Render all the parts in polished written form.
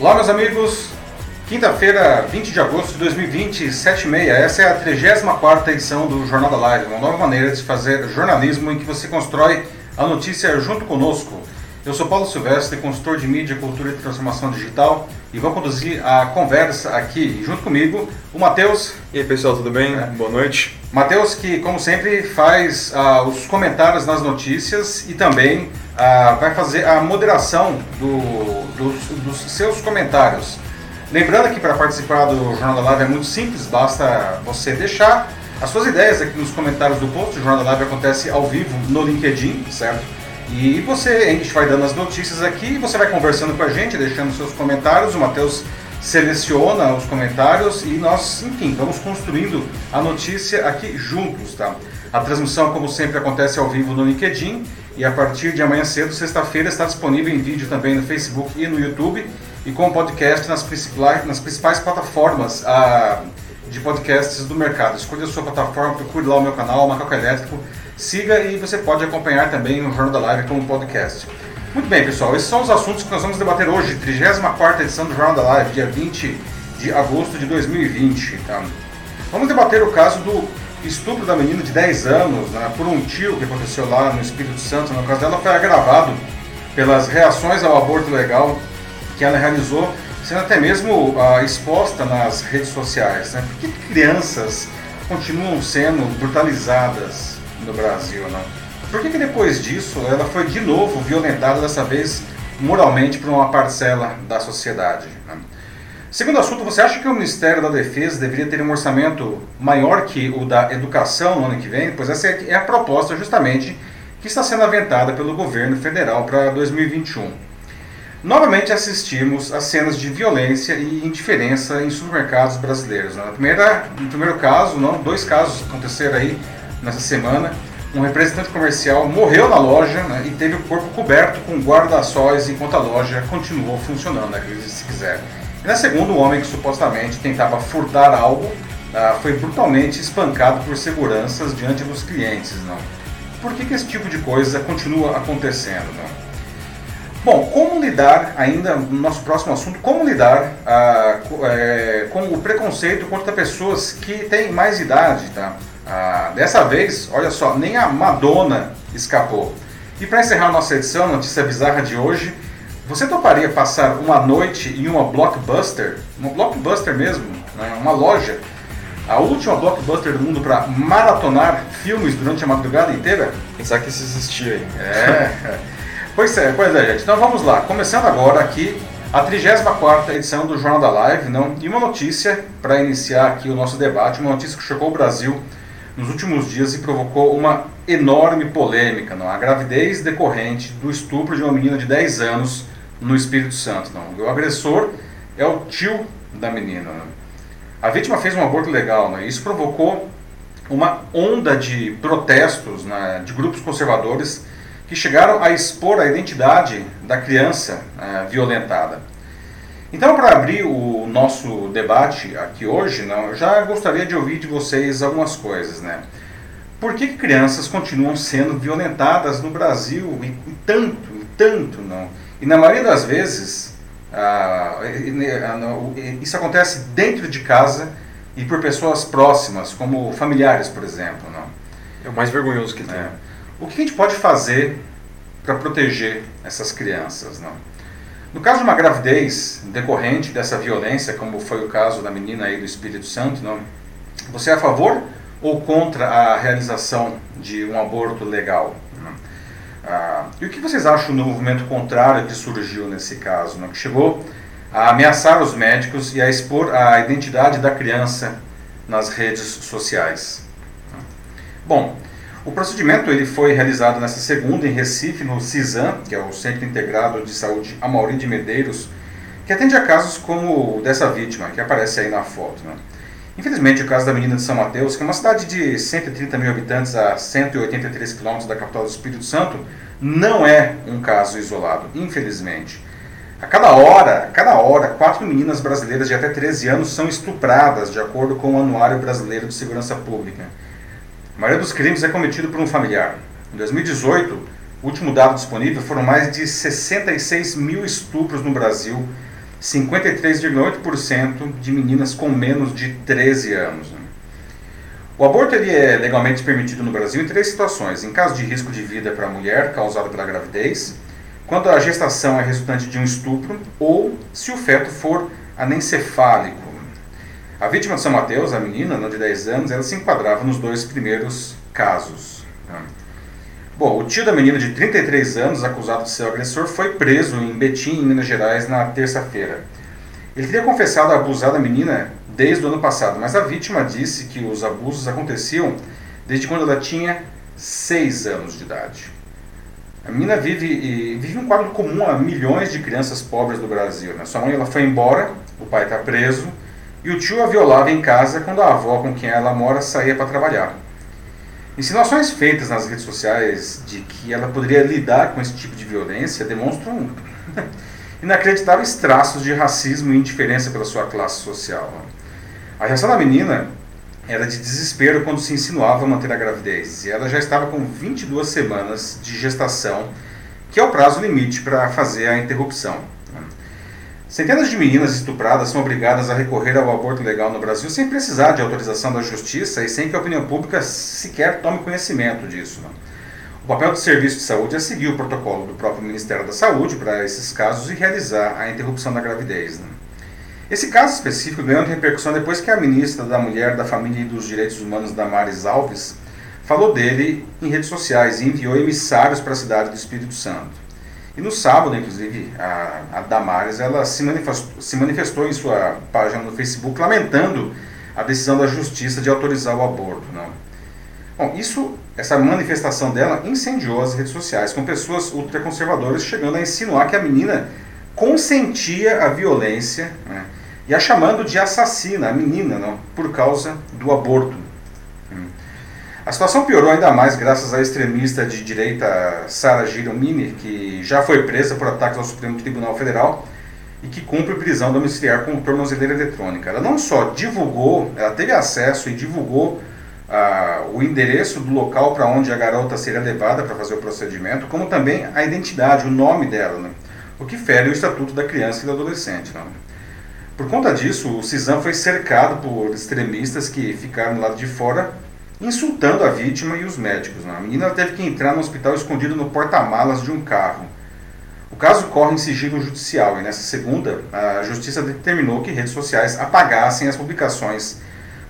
Olá, meus amigos, quinta-feira, 20 de agosto de 2020, 7h30, essa é a 34ª edição do Jornal da Live, uma nova maneira de se fazer jornalismo em que você constrói a notícia junto conosco. Eu sou Paulo Silvestre, consultor de mídia, cultura e transformação digital, e vou conduzir a conversa aqui, junto comigo, o Matheus. E aí, pessoal, tudo bem? Boa noite. Matheus, que como sempre faz os comentários nas notícias e também vai fazer a moderação dos seus comentários. Lembrando que para participar do Jornal da Live é muito simples, basta você deixar as suas ideias aqui nos comentários do post. O Jornal da Live acontece ao vivo no LinkedIn, certo? E a gente vai dando as notícias aqui, você vai conversando com a gente, deixando seus comentários, o Matheus seleciona os comentários e nós, enfim, vamos construindo a notícia aqui juntos, tá? A transmissão, como sempre, acontece ao vivo no LinkedIn e a partir de amanhã cedo, sexta-feira, está disponível em vídeo também no Facebook e no YouTube e com podcast nas principais plataformas de podcasts do mercado. Escolha a sua plataforma, procure lá o meu canal, Macaco Elétrico, siga e você pode acompanhar também o Jornal da Live como podcast. Muito bem, pessoal, esses são os assuntos que nós vamos debater hoje, 34ª edição do Jornal da Live, dia 20 de agosto de 2020. Tá? Vamos debater o caso do estupro da menina de 10 anos, né, por um tio, que aconteceu lá no Espírito Santo. No caso dela, foi agravado pelas reações ao aborto legal que ela realizou, sendo até mesmo exposta nas redes sociais. Né? Por que crianças continuam sendo brutalizadas no Brasil? Né? Por que depois disso ela foi de novo violentada, dessa vez moralmente, por uma parcela da sociedade? Né? Segundo assunto, você acha que o Ministério da Defesa deveria ter um orçamento maior que o da Educação no ano que vem? Pois essa é a proposta justamente que está sendo aventada pelo governo federal para 2021. Novamente assistimos a cenas de violência e indiferença em supermercados brasileiros. Né? No primeiro caso, dois casos aconteceram aí nessa semana. Um representante comercial morreu na loja, né, e teve o corpo coberto com guarda-sóis enquanto a loja continuou funcionando, se quiser. E na segunda, um homem que supostamente tentava furtar algo foi brutalmente espancado por seguranças diante dos clientes. Não? Por que esse tipo de coisa continua acontecendo? Não? Bom, como lidar, ainda no nosso próximo assunto, como lidar com o preconceito contra pessoas que têm mais idade, tá? Dessa vez, olha só, nem a Madonna escapou. E para encerrar nossa edição, notícia bizarra de hoje, você toparia passar uma noite em uma Blockbuster? Uma Blockbuster mesmo, né? Uma loja. A última Blockbuster do mundo para maratonar filmes durante a madrugada inteira? Pensar que isso existia aí. É. Pois é, gente. Então vamos lá. Começando agora aqui a 34ª edição do Jornal da Live, não? E uma notícia para iniciar aqui o nosso debate, uma notícia que chocou o Brasil nos últimos dias e provocou uma enorme polêmica, não? A gravidez decorrente do estupro de uma menina de 10 anos no Espírito Santo. Não? O agressor é o tio da menina. Não? A vítima fez um aborto legal, não? E isso provocou uma onda de protestos, né, de grupos conservadores que chegaram a expor a identidade da criança violentada. Então, para abrir o nosso debate aqui hoje, eu já gostaria de ouvir de vocês algumas coisas, né? Por que crianças continuam sendo violentadas no Brasil e tanto, não? E na maioria das vezes, isso acontece dentro de casa e por pessoas próximas, como familiares, por exemplo, não? É o mais vergonhoso que tem. É. O que a gente pode fazer para proteger essas crianças, não? No caso de uma gravidez decorrente dessa violência, como foi o caso da menina aí do Espírito Santo, não? Você é a favor ou contra a realização de um aborto legal? E o que vocês acham do movimento contrário que surgiu nesse caso, não? Que chegou a ameaçar os médicos e a expor a identidade da criança nas redes sociais? Bom, o procedimento ele foi realizado nesta segunda em Recife, no CISAM, que é o Centro Integrado de Saúde Amauri de Medeiros, que atende a casos como o dessa vítima, que aparece aí na foto. Né? Infelizmente, o caso da menina de São Mateus, que é uma cidade de 130 mil habitantes a 183 quilômetros da capital do Espírito Santo, não é um caso isolado, infelizmente. A cada hora, 4 meninas brasileiras de até 13 anos são estupradas, de acordo com o Anuário Brasileiro de Segurança Pública. A maioria dos crimes é cometido por um familiar. Em 2018, o último dado disponível, foram mais de 66 mil estupros no Brasil, 53,8% de meninas com menos de 13 anos. O aborto ele é legalmente permitido no Brasil em 3 situações. Em caso de risco de vida para a mulher causado pela gravidez, quando a gestação é resultante de um estupro ou se o feto for anencefálico. A vítima de São Mateus, a menina, de 10 anos, ela se enquadrava nos 2 primeiros casos. Bom, o tio da menina de 33 anos, acusado de ser agressor, foi preso em Betim, em Minas Gerais, na terça-feira. Ele teria confessado a abusar da menina desde o ano passado, mas a vítima disse que os abusos aconteciam desde quando ela tinha 6 anos de idade. A menina vive um quadro comum a milhões de crianças pobres do Brasil. Sua mãe ela foi embora, o pai está preso, e o tio a violava em casa quando a avó com quem ela mora saía para trabalhar. Insinuações feitas nas redes sociais de que ela poderia lidar com esse tipo de violência demonstram inacreditáveis traços de racismo e indiferença pela sua classe social. A reação da menina era de desespero quando se insinuava manter a gravidez, e ela já estava com 22 semanas de gestação, que é o prazo limite para fazer a interrupção. Centenas de meninas estupradas são obrigadas a recorrer ao aborto legal no Brasil sem precisar de autorização da justiça e sem que a opinião pública sequer tome conhecimento disso. O papel do Serviço de Saúde é seguir o protocolo do próprio Ministério da Saúde para esses casos e realizar a interrupção da gravidez. Esse caso específico ganhou de repercussão depois que a ministra da Mulher, da Família e dos Direitos Humanos, Damares Alves, falou dele em redes sociais e enviou emissários para a cidade do Espírito Santo. E no sábado, inclusive, a Damares ela se manifestou em sua página no Facebook lamentando a decisão da justiça de autorizar o aborto. Bom, essa manifestação dela incendiou as redes sociais, com pessoas ultraconservadoras chegando a insinuar que a menina consentia a violência e a chamando de assassina, a menina, por causa do aborto. A situação piorou ainda mais graças à extremista de direita Sara Giromini, que já foi presa por ataques ao Supremo Tribunal Federal e que cumpre prisão domiciliar com tornozeleira eletrônica. Ela não só divulgou, ela teve acesso e divulgou o endereço do local para onde a garota seria levada para fazer o procedimento, como também a identidade, o nome dela, o que fere o Estatuto da Criança e do Adolescente. Por conta disso, o CISAM foi cercado por extremistas que ficaram do lado de fora, insultando a vítima e os médicos. A menina teve que entrar no hospital escondido no porta-malas de um carro. O caso corre em sigilo judicial e nessa segunda a justiça determinou que redes sociais apagassem as publicações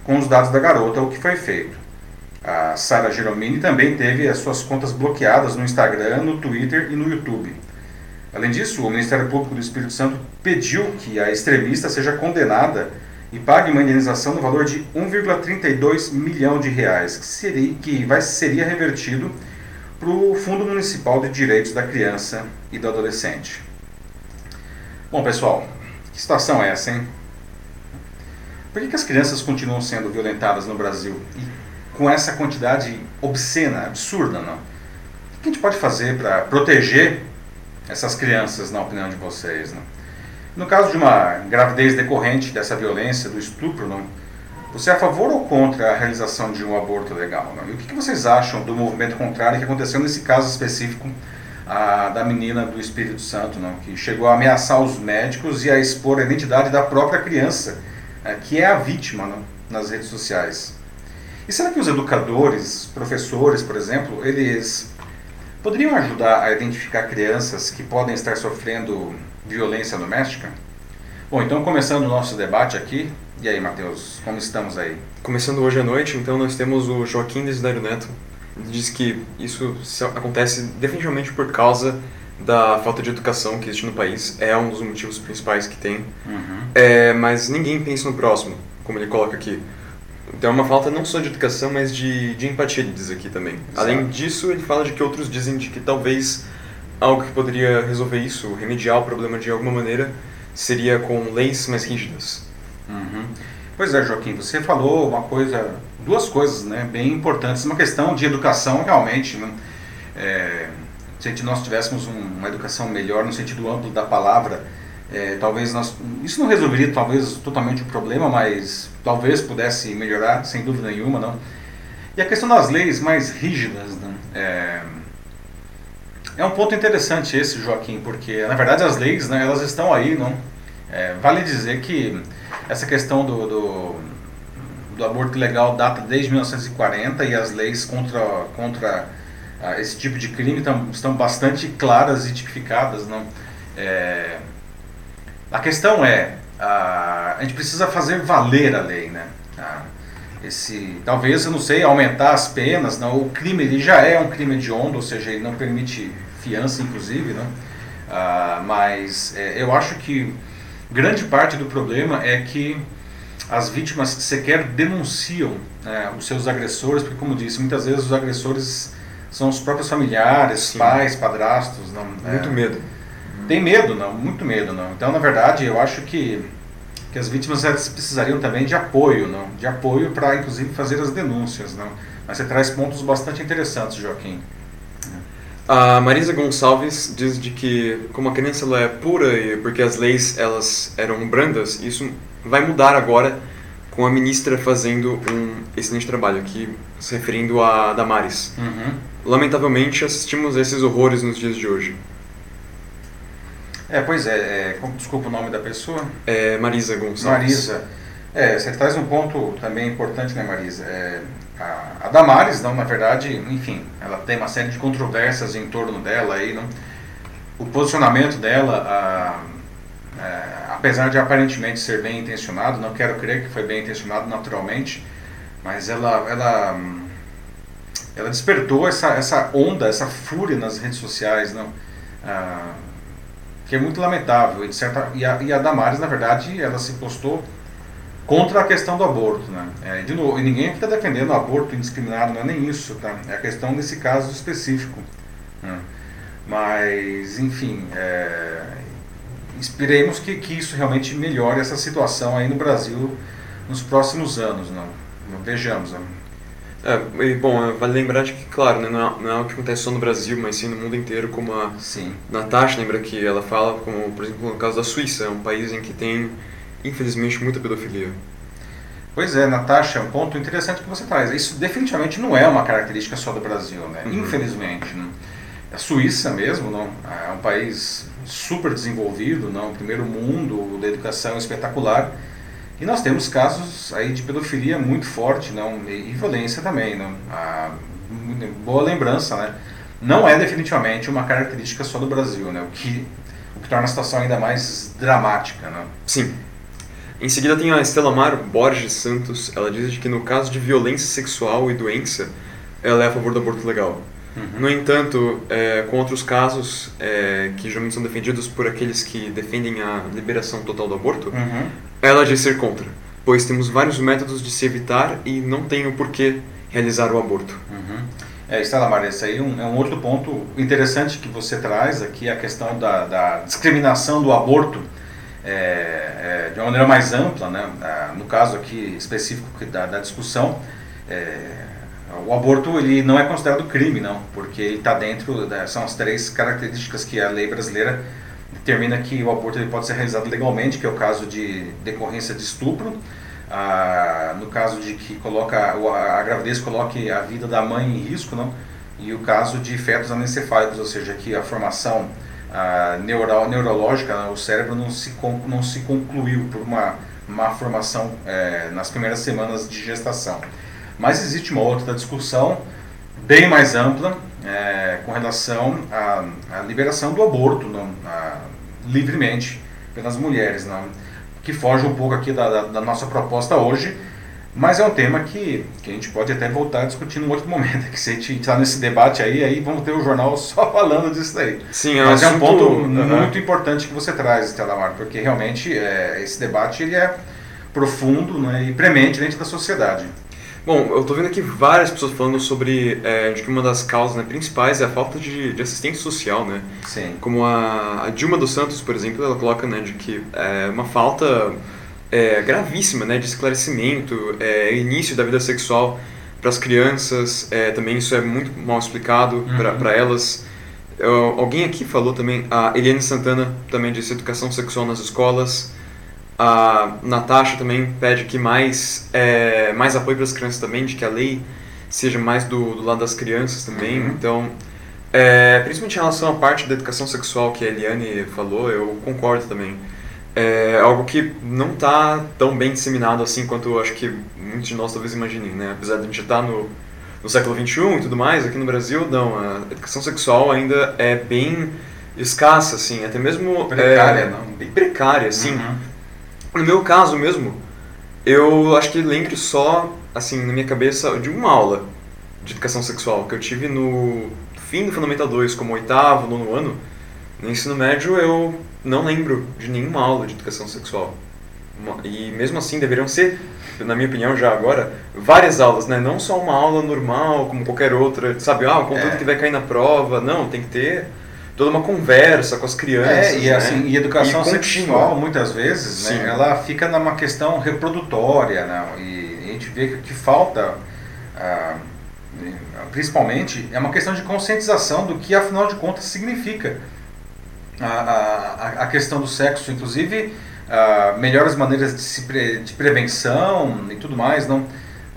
com os dados da garota, o que foi feito. A Sara Giromini também teve as suas contas bloqueadas no Instagram, no Twitter e no YouTube. Além disso, o Ministério Público do Espírito Santo pediu que a extremista seja condenada e pague uma indenização no valor de 1,32 milhão de reais, que seria revertido para o Fundo Municipal de Direitos da Criança e do Adolescente. Bom, pessoal, que situação é essa, hein? Por que as crianças continuam sendo violentadas no Brasil? E com essa quantidade obscena, absurda, não? O que a gente pode fazer para proteger essas crianças, na opinião de vocês, não? No caso de uma gravidez decorrente dessa violência, do estupro, você é a favor ou contra a realização de um aborto legal? E o que vocês acham do movimento contrário que aconteceu nesse caso específico da menina do Espírito Santo, que chegou a ameaçar os médicos e a expor a identidade da própria criança, que é a vítima, nas redes sociais? E será que os educadores, professores, por exemplo, eles poderiam ajudar a identificar crianças que podem estar sofrendo violência doméstica? Bom, então começando o nosso debate aqui, e aí Matheus, como estamos aí? Começando hoje à noite, então nós temos o Joaquim Desidário Neto, ele diz que isso acontece definitivamente por causa da falta de educação que existe no país, é um dos motivos principais que tem, mas ninguém pensa no próximo, como ele coloca aqui. Então é uma falta não só de educação, mas de empatia, ele diz aqui também. Exato. Além disso, ele fala de que outros dizem de que talvez algo que poderia resolver isso, remediar o problema de alguma maneira, seria com leis mais rígidas. Pois é, Joaquim, você falou duas coisas bem importantes. Uma questão de educação, realmente. Se nós tivéssemos uma educação melhor, no sentido amplo da palavra, talvez isso não resolveria talvez totalmente o problema, mas talvez pudesse melhorar, sem dúvida nenhuma. E a questão das leis mais rígidas, é um ponto interessante esse, Joaquim, porque, na verdade, as leis, elas estão aí, Vale dizer que essa questão do aborto legal data desde 1940 e as leis contra esse tipo de crime estão bastante claras e tipificadas. Não? A questão é, a gente precisa fazer valer a lei, né? Talvez, eu não sei, aumentar as penas, não? O crime ele já é um crime hediondo, ou seja, ele não permite fiança, inclusive, não? Mas eu acho que grande parte do problema é que as vítimas sequer denunciam os seus agressores, porque, como disse, muitas vezes os agressores são os próprios familiares, sim, pais, padrastos. Não, muito medo. Tem medo, não? Muito medo, não? Então, na verdade, eu acho que as vítimas precisariam também de apoio, não? De apoio para, inclusive, fazer as denúncias, não? Mas você traz pontos bastante interessantes, Joaquim. A Marisa Gonçalves diz de que, como a criança ela é pura e porque as leis elas eram brandas, isso vai mudar agora com a ministra fazendo um excelente trabalho, aqui se referindo a Damares. Uhum. Lamentavelmente, assistimos a esses horrores nos dias de hoje. Desculpa o nome da pessoa? É Marisa Gonçalves. Marisa. Você traz um ponto também importante, né, Marisa? A Damares, não, na verdade, enfim, ela tem uma série de controvérsias em torno dela aí, não? O posicionamento dela, apesar de aparentemente ser bem intencionado, não quero crer que foi bem intencionado naturalmente, mas ela despertou essa onda, essa fúria nas redes sociais, não? Que é muito lamentável, e a Damares, na verdade, ela se postou contra a questão do aborto, né? De novo, e ninguém está defendendo o aborto indiscriminado, não é nem isso, tá? É a questão desse caso específico, né? Mas, enfim, esperemos que isso realmente melhore essa situação aí no Brasil nos próximos anos, não? Vejamos, né? Vale lembrar de que, claro, né, não é algo que acontece só no Brasil, mas sim no mundo inteiro, como a sim. Natasha, lembra que ela fala, como, por exemplo, no caso da Suíça, é um país em que tem, infelizmente, muita pedofilia. Pois é, Natasha, é um ponto interessante que você traz. Isso definitivamente não é uma característica só do Brasil, né? Uhum. Infelizmente, né? A Suíça mesmo, não? É um país super desenvolvido, não? Primeiro mundo, da educação espetacular. E nós temos casos aí de pedofilia muito forte, não? E violência também, não? Boa lembrança, né? Não é definitivamente uma característica só do Brasil, né? O que torna a situação ainda mais dramática, né? Sim. Em seguida tem a Estela Mar Borges Santos. Ela diz que no caso de violência sexual e doença, ela é a favor do aborto legal. Uhum. No entanto, com outros casos que geralmente são defendidos por aqueles que defendem a liberação total do aborto, uhum, ela diz ser contra, pois temos vários métodos de se evitar e não tem o porquê realizar o aborto. Uhum. Estela Mar, esse aí é um outro ponto interessante que você traz aqui, a questão da discriminação do aborto de uma maneira mais ampla, né? No caso aqui específico da discussão, o aborto ele não é considerado crime, não, porque ele está dentro, são as três características que a lei brasileira determina que o aborto ele pode ser realizado legalmente, que é o caso de decorrência de estupro, no caso de que a gravidez coloque a vida da mãe em risco, não, e o caso de fetos anencefálicos, ou seja, que a formação neurológica, não, o cérebro não se concluiu por uma má formação nas primeiras semanas de gestação. Mas existe uma outra discussão bem mais ampla com relação à liberação do aborto, não, livremente pelas mulheres, não, que foge um pouco aqui da nossa proposta hoje, mas é um tema que a gente pode até voltar a discutir num outro momento, que se a gente está nesse debate aí vamos ter um jornal só falando disso daí. Sim, mas é um ponto muito importante que você traz, Estela Mar, porque realmente esse debate ele é profundo, né, e premente dentro da sociedade. Bom, eu estou vendo aqui várias pessoas falando sobre de que uma das causas, né, principais é a falta de assistência social, né? Sim. Como a Dilma dos Santos, por exemplo, ela coloca, né, de que é uma falta gravíssima, né, de esclarecimento, início da vida sexual para as crianças, também isso é muito mal explicado, uhum, para elas. Alguém aqui falou também, a Eliane Santana também disse educação sexual nas escolas. A Natasha também pede que mais apoio para as crianças também, de que a lei seja mais do lado das crianças também. Uhum. Então, principalmente em relação à parte da educação sexual que a Eliane falou, eu concordo também. é algo que não está tão bem disseminado assim quanto acho que muitos de nós talvez imaginem, né? Apesar de a gente estar no século XXI e tudo mais, aqui no Brasil, não, a educação sexual ainda é bem escassa, assim, até mesmo... Precária, não. Bem precária, assim. Uhum. No meu caso mesmo, eu acho que lembro só, assim, na minha cabeça, de uma aula de educação sexual que eu tive no fim do Fundamental 2, como oitavo, nono ano. No ensino médio, eu não lembro de nenhuma aula de educação sexual. E mesmo assim, deveriam ser, na minha opinião já agora, várias aulas, né? Não só uma aula normal, como qualquer outra, sabe? Ah, o conteúdo que vai cair na prova. Não, tem que ter toda uma conversa com as crianças, e, né? Assim, e educação sexual, muitas vezes, né, ela fica numa questão reprodutória, né? E a gente vê que o que falta, principalmente, é uma questão de conscientização do que, afinal de contas, significa a questão do sexo, inclusive... melhores maneiras de prevenção e tudo mais, não?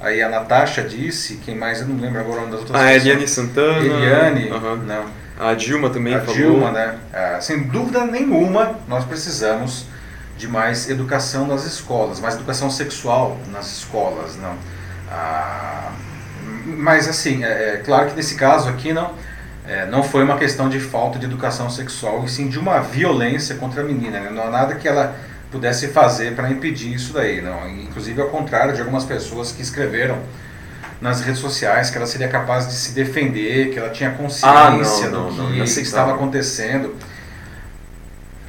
Aí a Natasha disse, quem mais? Eu não lembro agora o nome das outras pessoas. A Eliane Santana. Eliane, uhum. Não. A Dilma também falou. A Dilma, né? Sem dúvida nenhuma, nós precisamos de mais educação nas escolas, mais educação sexual nas escolas, não? Mas assim, é claro que nesse caso aqui não foi uma questão de falta de educação sexual, e sim de uma violência contra a menina, né? Não há nada que ela pudesse fazer para impedir isso daí, não. Inclusive, ao contrário de algumas pessoas que escreveram nas redes sociais que ela seria capaz de se defender, que ela tinha consciência do que estava acontecendo.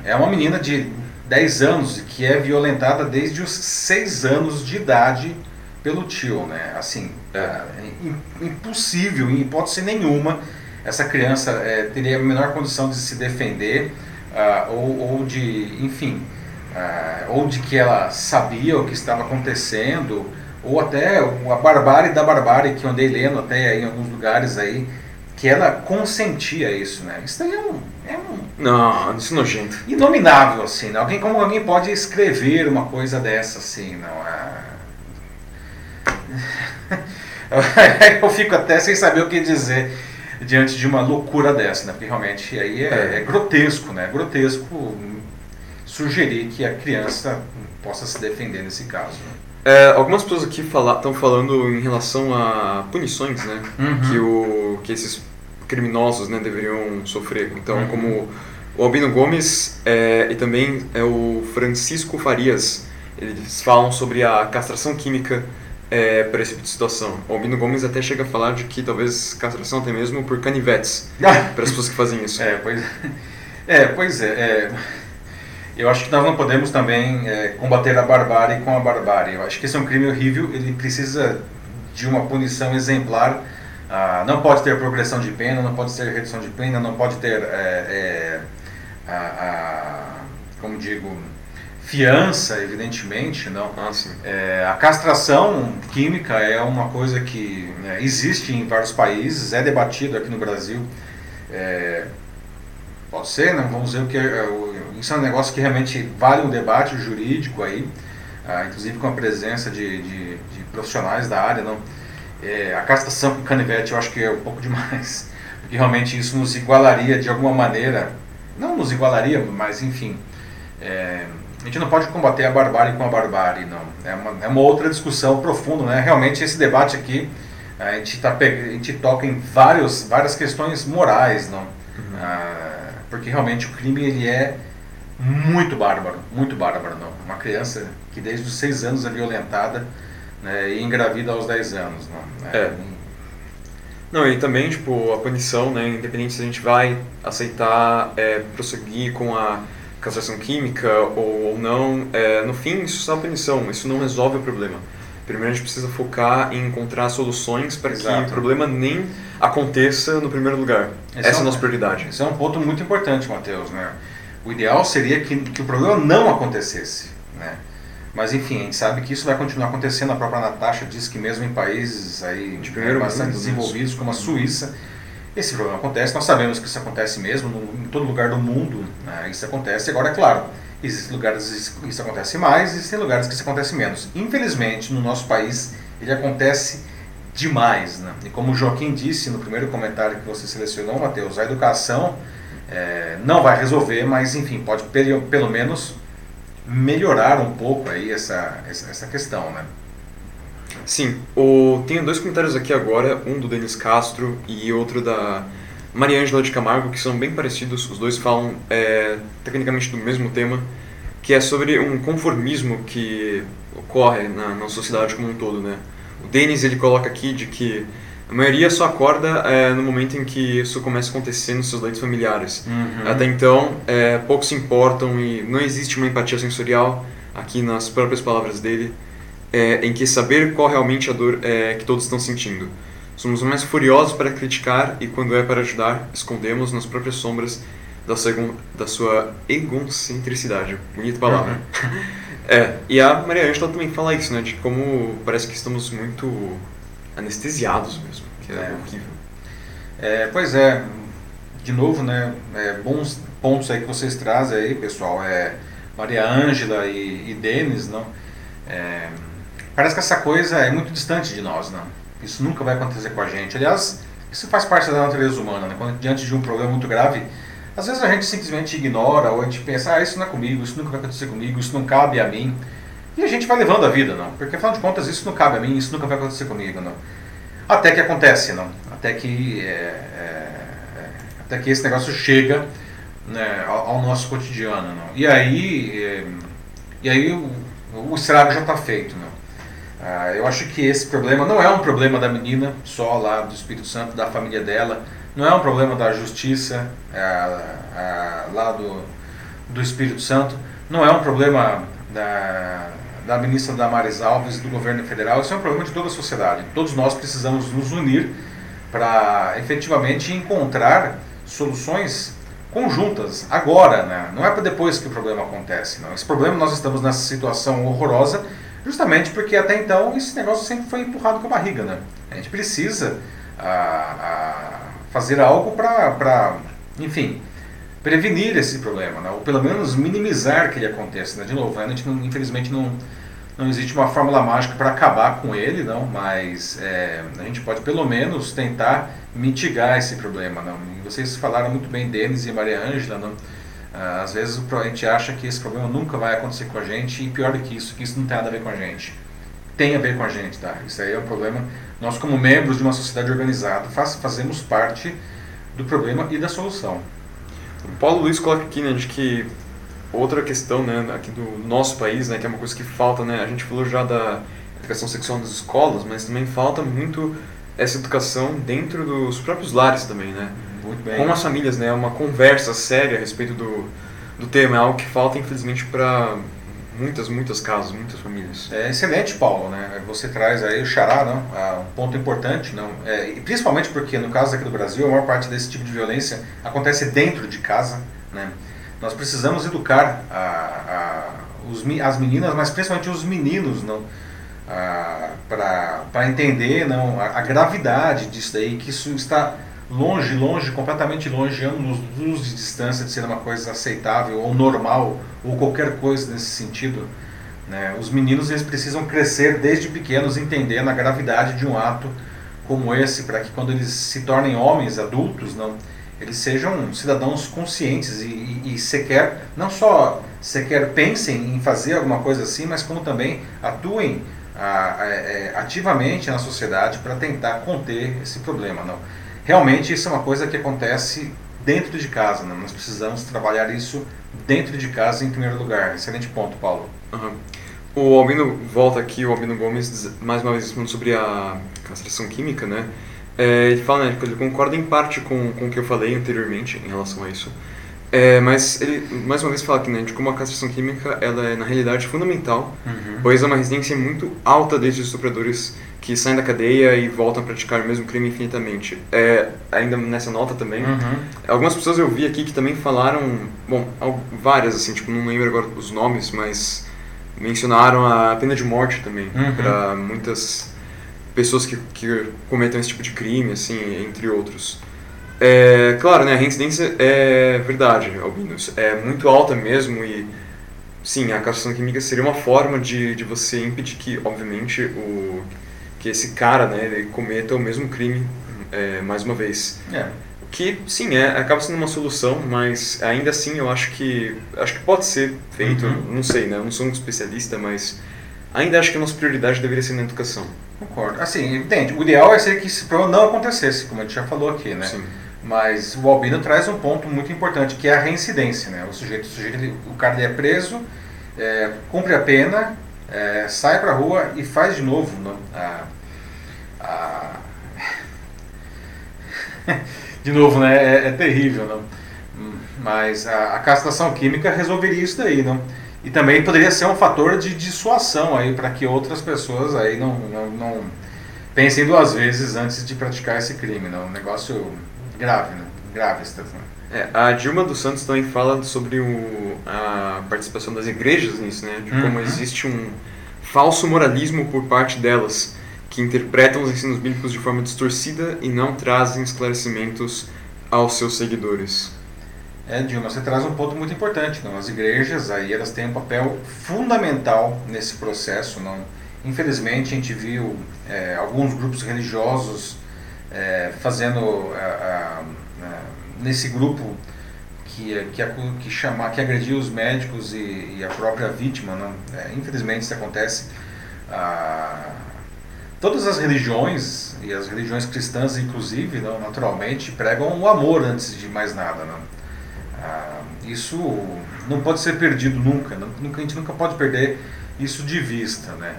É uma menina de 10 anos que é violentada desde os 6 anos de idade pelo tio, né? Assim, impossível, em hipótese nenhuma, essa criança teria a menor condição de se defender, ou de que ela sabia o que estava acontecendo, ou até a barbárie da barbárie, que eu andei lendo até em alguns lugares aí, que ela consentia isso, né? Isso daí não, isso é nojento. Inominável, assim, né? Como alguém pode escrever uma coisa dessa, assim, Eu fico até sem saber o que dizer diante de uma loucura dessa, né? Porque realmente aí é grotesco, né? Grotesco sugerir que a criança possa se defender nesse caso. Algumas pessoas aqui estão falando em relação a punições, né? Uhum. Que esses criminosos, né, deveriam sofrer. Então, uhum, como o Albino Gomes e também o Francisco Farias, eles falam sobre a castração química para esse tipo de situação. O Albino Gomes até chega a falar de que talvez castração até mesmo por canivetes para as pessoas que fazem isso. Pois é. Eu acho que nós não podemos também combater a barbárie com a barbárie. Eu acho que esse é um crime horrível, ele precisa de uma punição exemplar. Não pode ter progressão de pena, não pode ter redução de pena, não pode ter, fiança, evidentemente. Não. A castração química é uma coisa que existe em vários países, é debatido aqui no Brasil. Pode ser, não? Vamos ver o que... Isso é um negócio que realmente vale um debate jurídico aí, inclusive com a presença de profissionais da área. Não? A castração com canivete eu acho que é um pouco demais, porque realmente isso nos igualaria de alguma maneira, não nos igualaria, mas enfim, a gente não pode combater a barbárie com a barbárie, não. É uma outra discussão profunda, né? Realmente esse debate aqui, a gente toca em várias questões morais, não? Uhum. Porque realmente o crime ele é muito bárbaro, não. Uma criança que desde os 6 anos é violentada, né, e engravida aos 10 anos, não. Não, e também, a punição, né, independente se a gente vai aceitar prosseguir com a castração química ou não, no fim, isso é só punição, isso não resolve o problema. Primeiro a gente precisa focar em encontrar soluções para que o problema nem aconteça no primeiro lugar. Essa é a nossa prioridade. Esse é um ponto muito importante, Matheus, né? O ideal seria que o problema não acontecesse, né? Mas, enfim, a gente sabe que isso vai continuar acontecendo. A própria Natasha diz que mesmo em países aí bastante desenvolvidos, como a Suíça, esse problema acontece. Nós sabemos que isso acontece mesmo em todo lugar do mundo, né? Isso acontece. Agora, é claro, existem lugares que isso acontece mais, existem lugares que isso acontece menos. Infelizmente, no nosso país, ele acontece demais, né? E como o Joaquim disse no primeiro comentário que você selecionou, Matheus, a educação... não vai resolver, mas enfim, pode pelo menos melhorar um pouco aí essa questão, né? Sim, tenho dois comentários aqui agora, um do Denis Castro e outro da Mariângela de Camargo, que são bem parecidos, os dois falam tecnicamente do mesmo tema, que é sobre um conformismo que ocorre na sociedade como um todo, né? O Denis, ele coloca aqui de que a maioria só acorda no momento em que isso começa a acontecer nos seus leitos familiares. Uhum. Até então, poucos se importam e não existe uma empatia sensorial, aqui nas próprias palavras dele, em que saber qual realmente a dor que todos estão sentindo. Somos mais furiosos para criticar e, quando é para ajudar, escondemos nas próprias sombras da sua egocentricidade. Bonita palavra. Uhum. E a Maria Ângela também fala isso, né? De como parece que estamos muito anestesiados mesmo, que é horrível. Pois é, de novo, né? Bons pontos aí que vocês trazem aí, pessoal. Maria Ângela e Denis, não? Parece que essa coisa é muito distante de nós, né? Isso nunca vai acontecer com a gente. Aliás, isso faz parte da natureza humana, né? Quando, diante de um problema muito grave, às vezes a gente simplesmente ignora, ou a gente pensa, isso não é comigo, isso nunca vai acontecer comigo, isso não cabe a mim. E a gente vai levando a vida, não? Porque, afinal de contas, isso não cabe a mim, isso nunca vai acontecer comigo, não? Até que acontece, não? Até que esse negócio chega, né, ao nosso cotidiano, não? E aí o estrago já está feito, não? Eu acho que esse problema não é um problema da menina só lá do Espírito Santo, da família dela, não é um problema da justiça lá do Espírito Santo, não é um problema da ministra Damares Alves, do governo federal, isso é um problema de toda a sociedade. Todos nós precisamos nos unir para efetivamente encontrar soluções conjuntas, agora, né? Não é para depois que o problema acontece, não. Esse problema, nós estamos nessa situação horrorosa justamente porque até então esse negócio sempre foi empurrado com a barriga, né? A gente precisa fazer algo para, enfim, prevenir esse problema, né? Ou pelo menos minimizar que ele aconteça, né? De novo, a gente infelizmente não existe uma fórmula mágica para acabar com ele, não, mas a gente pode pelo menos tentar mitigar esse problema, não? E vocês falaram muito bem, Denis e Maria Ângela, não? Às vezes a gente acha que esse problema nunca vai acontecer com a gente, e pior do que isso não tem nada a ver com a gente. Tem a ver com a gente, tá? Isso aí é um problema. Nós, como membros de uma sociedade organizada, fazemos parte do problema e da solução. O Paulo Luiz coloca aqui, né, de que outra questão, né, aqui do nosso país, né, que é uma coisa que falta, né, a gente falou já da educação sexual nas escolas, mas também falta muito essa educação dentro dos próprios lares também, né? Com as famílias, né? Uma conversa séria a respeito do tema, é algo que falta, infelizmente, para muitas casas, muitas famílias. Excelente, Paulo, né? Você traz aí o xará, não? Um ponto importante, não? E principalmente porque, no caso aqui do Brasil, a maior parte desse tipo de violência acontece dentro de casa, né? Nós precisamos educar as meninas, mas principalmente os meninos, não? Para entender, não? A gravidade disso daí, que isso está longe, completamente longe, anos luz de distância de ser uma coisa aceitável ou normal ou qualquer coisa nesse sentido, né? Os meninos, eles precisam crescer desde pequenos entendendo a gravidade de um ato como esse, para que quando eles se tornem homens, adultos, não, eles sejam cidadãos conscientes e sequer, não só sequer pensem em fazer alguma coisa assim, mas como também atuem ativamente na sociedade para tentar conter esse problema, não? Realmente isso é uma coisa que acontece dentro de casa, né? Nós precisamos trabalhar isso dentro de casa em primeiro lugar. Excelente ponto, Paulo. Uhum. O Albino volta aqui, o Albino Gomes, mais uma vez falando sobre a castração química, né? Ele fala, né, que ele concorda em parte com o que eu falei anteriormente em relação a isso, mas ele mais uma vez fala aqui, né, de como a castração química, ela é na realidade fundamental, uhum, pois é uma resistência muito alta desses estupradores que saem da cadeia e voltam a praticar o mesmo crime infinitamente. Ainda nessa nota também, uhum, algumas pessoas eu vi aqui que também falaram, bom, várias assim, tipo, não lembro agora os nomes, mas mencionaram a pena de morte também, uhum, para muitas pessoas que cometam esse tipo de crime, assim, entre outros. Claro, né, a reincidência é verdade, Albinos, é muito alta mesmo, e sim, a castração química seria uma forma de você impedir que, obviamente, que esse cara, né, ele cometa o mesmo crime mais uma vez. Que sim, acaba sendo uma solução, mas ainda assim eu acho que pode ser feito, não sei, né? Eu não sou um especialista, mas ainda acho que a nossa prioridade deveria ser na educação. Concordo. Assim, evidente, o ideal é ser que esse problema não acontecesse, como a gente já falou aqui, né? Sim. Mas o Albino traz um ponto muito importante, que é a reincidência, né? O cara é preso, cumpre a pena, sai pra rua e faz de novo, né? De novo, né? É terrível, não? Mas a castração química resolveria isso daí, não? E também poderia ser um fator de dissuasão aí para que outras pessoas aí não pensem duas vezes antes de praticar esse crime, não? Um negócio grave, né? Grave, não? A Dilma dos Santos também fala sobre a participação das igrejas nisso, né? De como existe um falso moralismo por parte delas, que interpretam os ensinos bíblicos de forma distorcida e não trazem esclarecimentos aos seus seguidores. Dilma, você traz um ponto muito importante, não? As igrejas aí, elas têm um papel fundamental nesse processo, não? Infelizmente a gente viu alguns grupos religiosos fazendo nesse grupo que agrediu os médicos e a própria vítima, não? Infelizmente isso acontece. Todas as religiões, e as religiões cristãs inclusive, não, naturalmente, pregam o amor antes de mais nada, não? Isso não pode ser perdido nunca, a gente nunca pode perder isso de vista, né?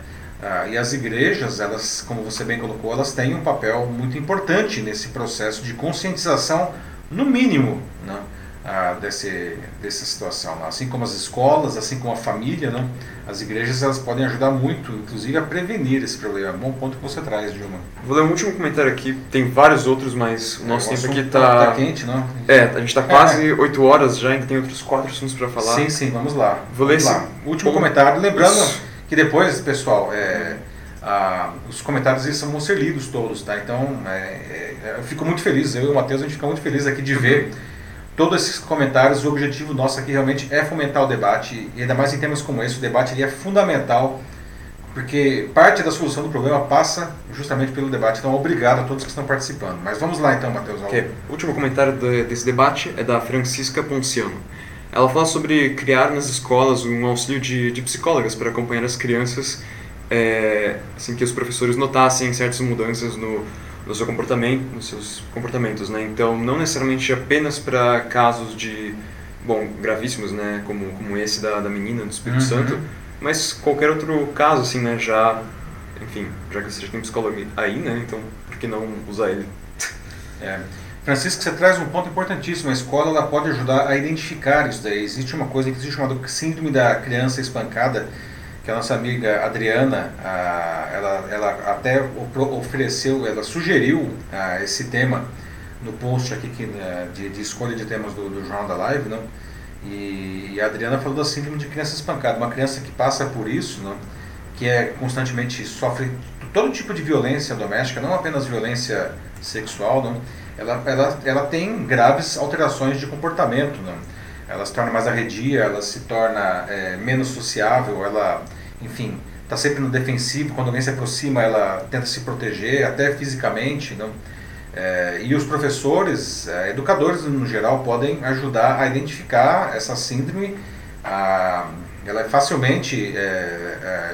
E as igrejas, elas, como você bem colocou, elas têm um papel muito importante nesse processo de conscientização, no mínimo, não? Dessa situação, não? Assim como as escolas, assim como a família, não? As igrejas, elas podem ajudar muito, inclusive a prevenir esse problema. É um bom ponto que você traz, Dilma. Vou ler um último comentário aqui, tem vários outros, mas o nosso tempo aqui está quente, não? A gente está quase 8 horas já, ainda tem outros 4 assuntos para falar. Sim, vamos lá. Vou ler esse último comentário, lembrando que depois, pessoal, os comentários eles vão ser lidos todos, tá? Então, eu fico muito feliz, eu e o Matheus, a gente fica muito feliz aqui de ver todos esses comentários. O objetivo nosso aqui realmente é fomentar o debate, e ainda mais em temas como esse, o debate ele é fundamental, porque parte da solução do problema passa justamente pelo debate. Então, obrigado a todos que estão participando. Mas vamos lá então, Matheus. O último comentário desse debate é da Francisca Ponciano. Ela fala sobre criar nas escolas um auxílio de psicólogas para acompanhar as crianças, assim que os professores notassem certas mudanças no seu comportamento, nos seus comportamentos, né? Então, não necessariamente apenas para casos gravíssimos, né? Como esse da menina do Espírito Santo, mas qualquer outro caso, assim, né? Já que você já tem psicólogo aí, né? Então, por que não usar ele? Francisco, você traz um ponto importantíssimo. A escola ela pode ajudar a identificar isso daí. Existe uma coisa que existe chamada síndrome da criança espancada, que a nossa amiga Adriana, ela até ofereceu, ela sugeriu esse tema no post aqui de escolha de temas do Jornal da Live, não? E a Adriana falou da síndrome de criança espancada, uma criança que passa por isso, não? Que constantemente sofre todo tipo de violência doméstica, não apenas violência sexual, não? Ela tem graves alterações de comportamento, não? Ela se torna mais arredia, ela se torna menos sociável, ela, enfim, está sempre no defensivo. Quando alguém se aproxima, ela tenta se proteger, até fisicamente, não? E os professores, educadores no geral, podem ajudar a identificar essa síndrome. Ela é facilmente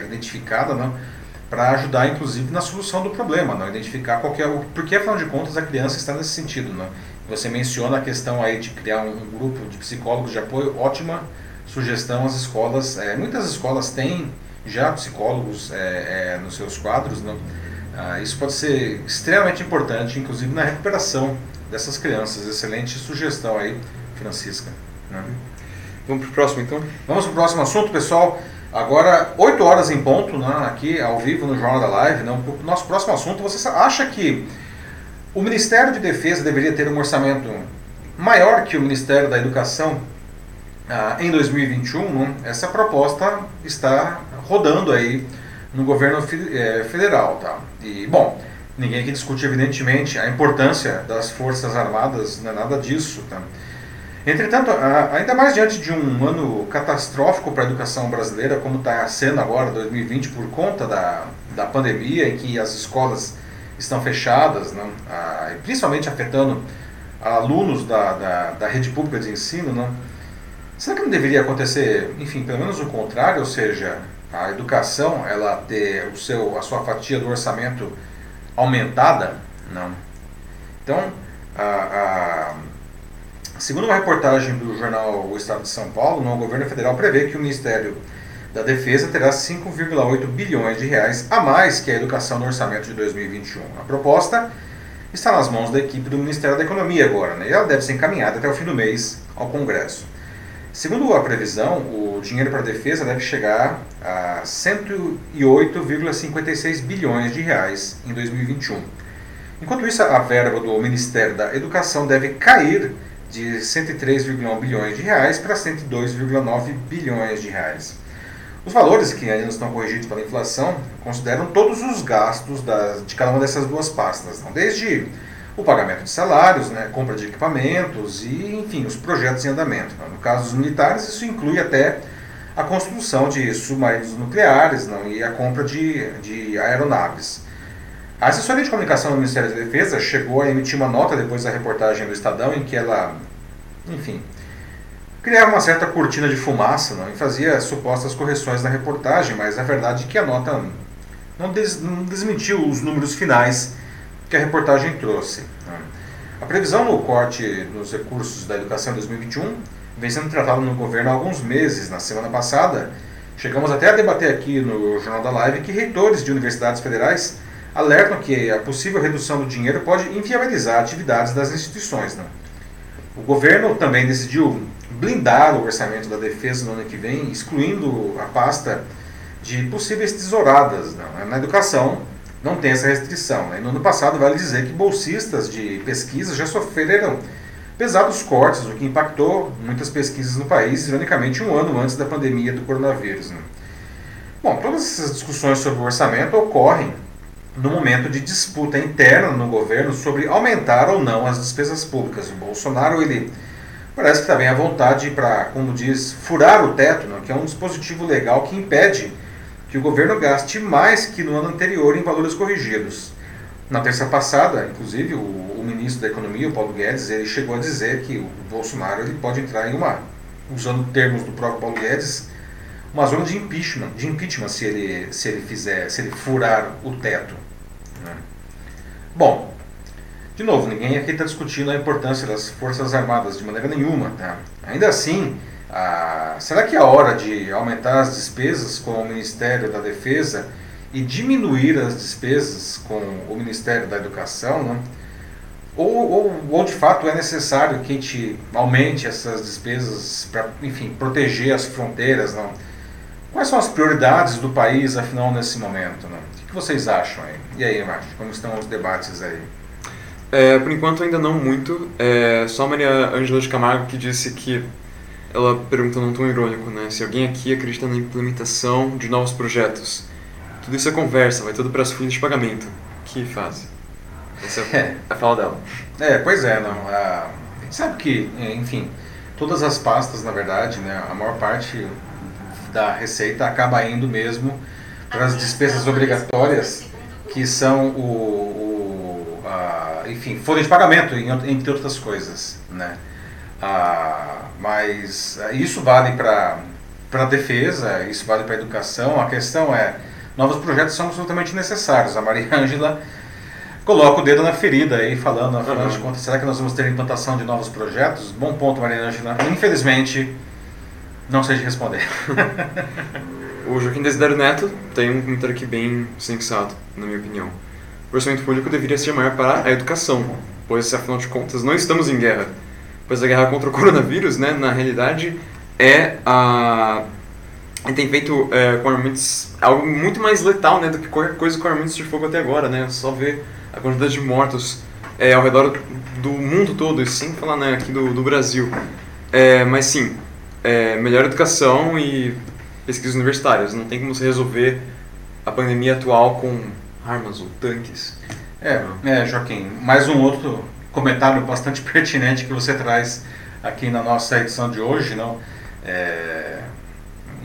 identificada, não? Para ajudar, inclusive, na solução do problema, não? Identificar porque, afinal de contas, a criança está nesse sentido, não? Você menciona a questão aí de criar um grupo de psicólogos de apoio, ótima sugestão às escolas. Muitas escolas têm já psicólogos nos seus quadros, não? Isso pode ser extremamente importante, inclusive na recuperação dessas crianças. Excelente sugestão aí, Francisca. Né? Vamos para o próximo, então? Vamos para o próximo assunto, pessoal. Agora, 8 horas em ponto, né? Aqui ao vivo no Jornal da Live. Né? O nosso próximo assunto, você acha que o Ministério de Defesa deveria ter um orçamento maior que o Ministério da Educação em 2021, essa proposta está rodando aí no governo federal, tá? E, bom, ninguém aqui discute, evidentemente, a importância das Forças Armadas, não é nada disso, tá? Entretanto, ainda mais diante de um ano catastrófico para a educação brasileira, como está sendo agora, 2020, por conta da pandemia, e que as escolas estão fechadas, não? Principalmente afetando a alunos da rede pública de ensino, né? Será que não deveria acontecer, enfim, pelo menos o contrário, ou seja, a educação, ela ter a sua fatia do orçamento aumentada? Não. Então, segundo uma reportagem do jornal O Estado de São Paulo, o governo federal prevê que o Ministério da Defesa terá 5,8 bilhões de reais a mais que a educação no orçamento de 2021. A proposta está nas mãos da equipe do Ministério da Economia agora, né? E ela deve ser encaminhada até o fim do mês ao Congresso. Segundo a previsão, o dinheiro para a defesa deve chegar a 108,56 bilhões de reais em 2021. Enquanto isso, a verba do Ministério da Educação deve cair de 103,1 bilhões de reais para 102,9 bilhões de reais. Os valores, que ainda estão corrigidos pela inflação, consideram todos os gastos de cada uma dessas duas pastas, então, desde o pagamento de salários, né, compra de equipamentos e, enfim, os projetos em andamento. Então, no caso dos militares, isso inclui até a construção de submarinos nucleares, não, e a compra de aeronaves. A assessoria de comunicação do Ministério da Defesa chegou a emitir uma nota depois da reportagem do Estadão em que ela, enfim, criava uma certa cortina de fumaça, não, e fazia supostas correções na reportagem, mas a verdade é que a nota não desmentiu os números finais que a reportagem trouxe. A previsão no corte nos recursos da educação em 2021 vem sendo tratada no governo há alguns meses. Na semana passada, chegamos até a debater aqui no Jornal da Live que reitores de universidades federais alertam que a possível redução do dinheiro pode inviabilizar atividades das instituições. Não. O governo também decidiu blindar o orçamento da defesa no ano que vem, excluindo a pasta de possíveis tesouradas. Não. Na educação não tem essa restrição. Né? No ano passado, vale dizer que bolsistas de pesquisa já sofreram pesados cortes, o que impactou muitas pesquisas no país, ironicamente um ano antes da pandemia do coronavírus. Né? Bom, todas essas discussões sobre o orçamento ocorrem no momento de disputa interna no governo sobre aumentar ou não as despesas públicas. O Bolsonaro, ele parece que está bem à vontade para, como diz, furar o teto, né, que é um dispositivo legal que impede que o governo gaste mais que no ano anterior em valores corrigidos. Na terça passada, inclusive, o ministro da Economia, o Paulo Guedes, ele chegou a dizer que o Bolsonaro, ele pode entrar em usando termos do próprio Paulo Guedes, uma zona de impeachment se ele furar o teto. Né? Bom, de novo, ninguém aqui está discutindo a importância das Forças Armadas de maneira nenhuma. Tá? Ainda assim, será que é a hora de aumentar as despesas com o Ministério da Defesa e diminuir as despesas com o Ministério da Educação? Né? Ou de fato é necessário que a gente aumente essas despesas para, enfim, proteger as fronteiras? Não? Quais são as prioridades do país, afinal, nesse momento? Não? O que vocês acham aí? E aí, Márcio, como estão os debates aí? Por enquanto ainda não muito. Só a Mariângela de Camargo que disse que, ela perguntou num tom irônico, né, se alguém aqui acredita na implementação de novos projetos. Tudo isso é conversa, vai tudo para as folhas de pagamento. Que fase? Essa é a fala dela. Pois é, não. Sabe que, enfim, todas as pastas, na verdade, né, a maior parte da receita acaba indo mesmo para as despesas obrigatórias, que são enfim, folha de pagamento, entre outras coisas, né. Mas isso vale para a defesa, isso vale para a educação. A questão é, novos projetos são absolutamente necessários. A Mariângela coloca o dedo na ferida aí, falando, afinal de contas, será que nós vamos ter implantação de novos projetos? Bom ponto, Mariângela. Infelizmente, não sei te responder. O Joaquim Desidário Neto tem um comentário aqui bem sensato, na minha opinião. O orçamento público deveria ser maior para a educação, pois, afinal de contas, não estamos em guerra. Pois a guerra contra o coronavírus, né, na realidade, tem feito com armamentos algo muito mais letal, né, do que qualquer coisa com armamentos de fogo até agora, né, só ver a quantidade de mortos ao redor do mundo todo, e sem falar, né, aqui do Brasil. Mas sim, melhor educação e pesquisas universitárias, não tem como se resolver a pandemia atual com armas ou tanques. Joaquim, mais um outro comentário bastante pertinente que você traz aqui na nossa edição de hoje. Não,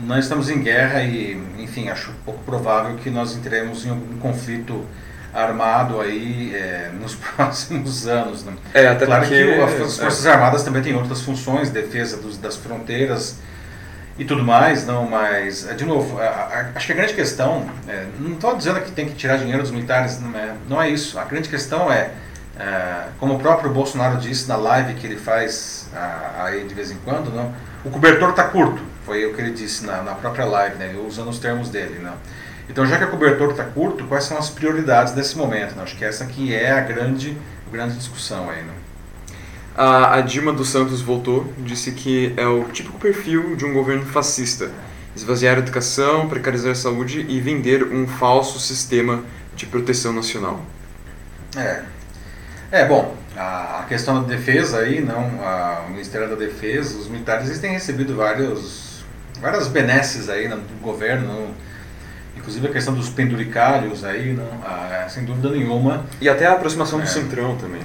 não estamos em guerra e, enfim, acho pouco provável que nós entremos em um conflito armado aí nos próximos anos. Né? Até claro porque, que as Forças Armadas também têm outras funções, defesa das fronteiras e tudo mais, não, mas, de novo, acho que a grande questão, não estou dizendo que tem que tirar dinheiro dos militares, não é isso. A grande questão é como o próprio Bolsonaro disse na live que ele faz aí de vez em quando, não, o cobertor está curto, foi o que ele disse na própria live, né, usando os termos dele. Não. Então, já que o cobertor está curto, quais são as prioridades nesse momento? Não? Acho que essa aqui é a grande discussão aí, não? A Dilma dos Santos voltou, disse que é o típico perfil de um governo fascista. Esvaziar a educação, precarizar a saúde e vender um falso sistema de proteção nacional. Bom, a questão da defesa aí, o Ministério da Defesa, os militares, eles têm recebido várias benesses aí do governo, inclusive a questão dos penduricários aí, sem dúvida nenhuma. E até a aproximação do Centrão também.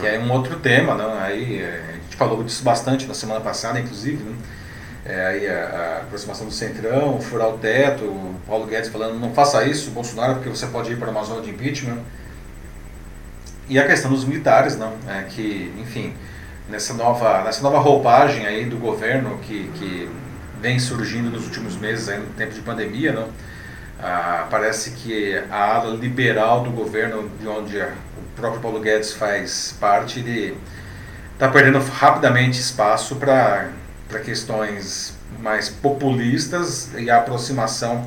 Que é um outro tema, aí a gente falou disso bastante na semana passada, inclusive, aí a aproximação do Centrão, furar o teto, o Paulo Guedes falando, não faça isso, Bolsonaro, porque você pode ir para uma zona de impeachment. E a questão dos militares, que, enfim, nessa nova roupagem aí do governo que vem surgindo nos últimos meses, aí no tempo de pandemia, parece que a ala liberal do governo, de onde o próprio Paulo Guedes faz parte, ele está perdendo rapidamente espaço para questões mais populistas e a aproximação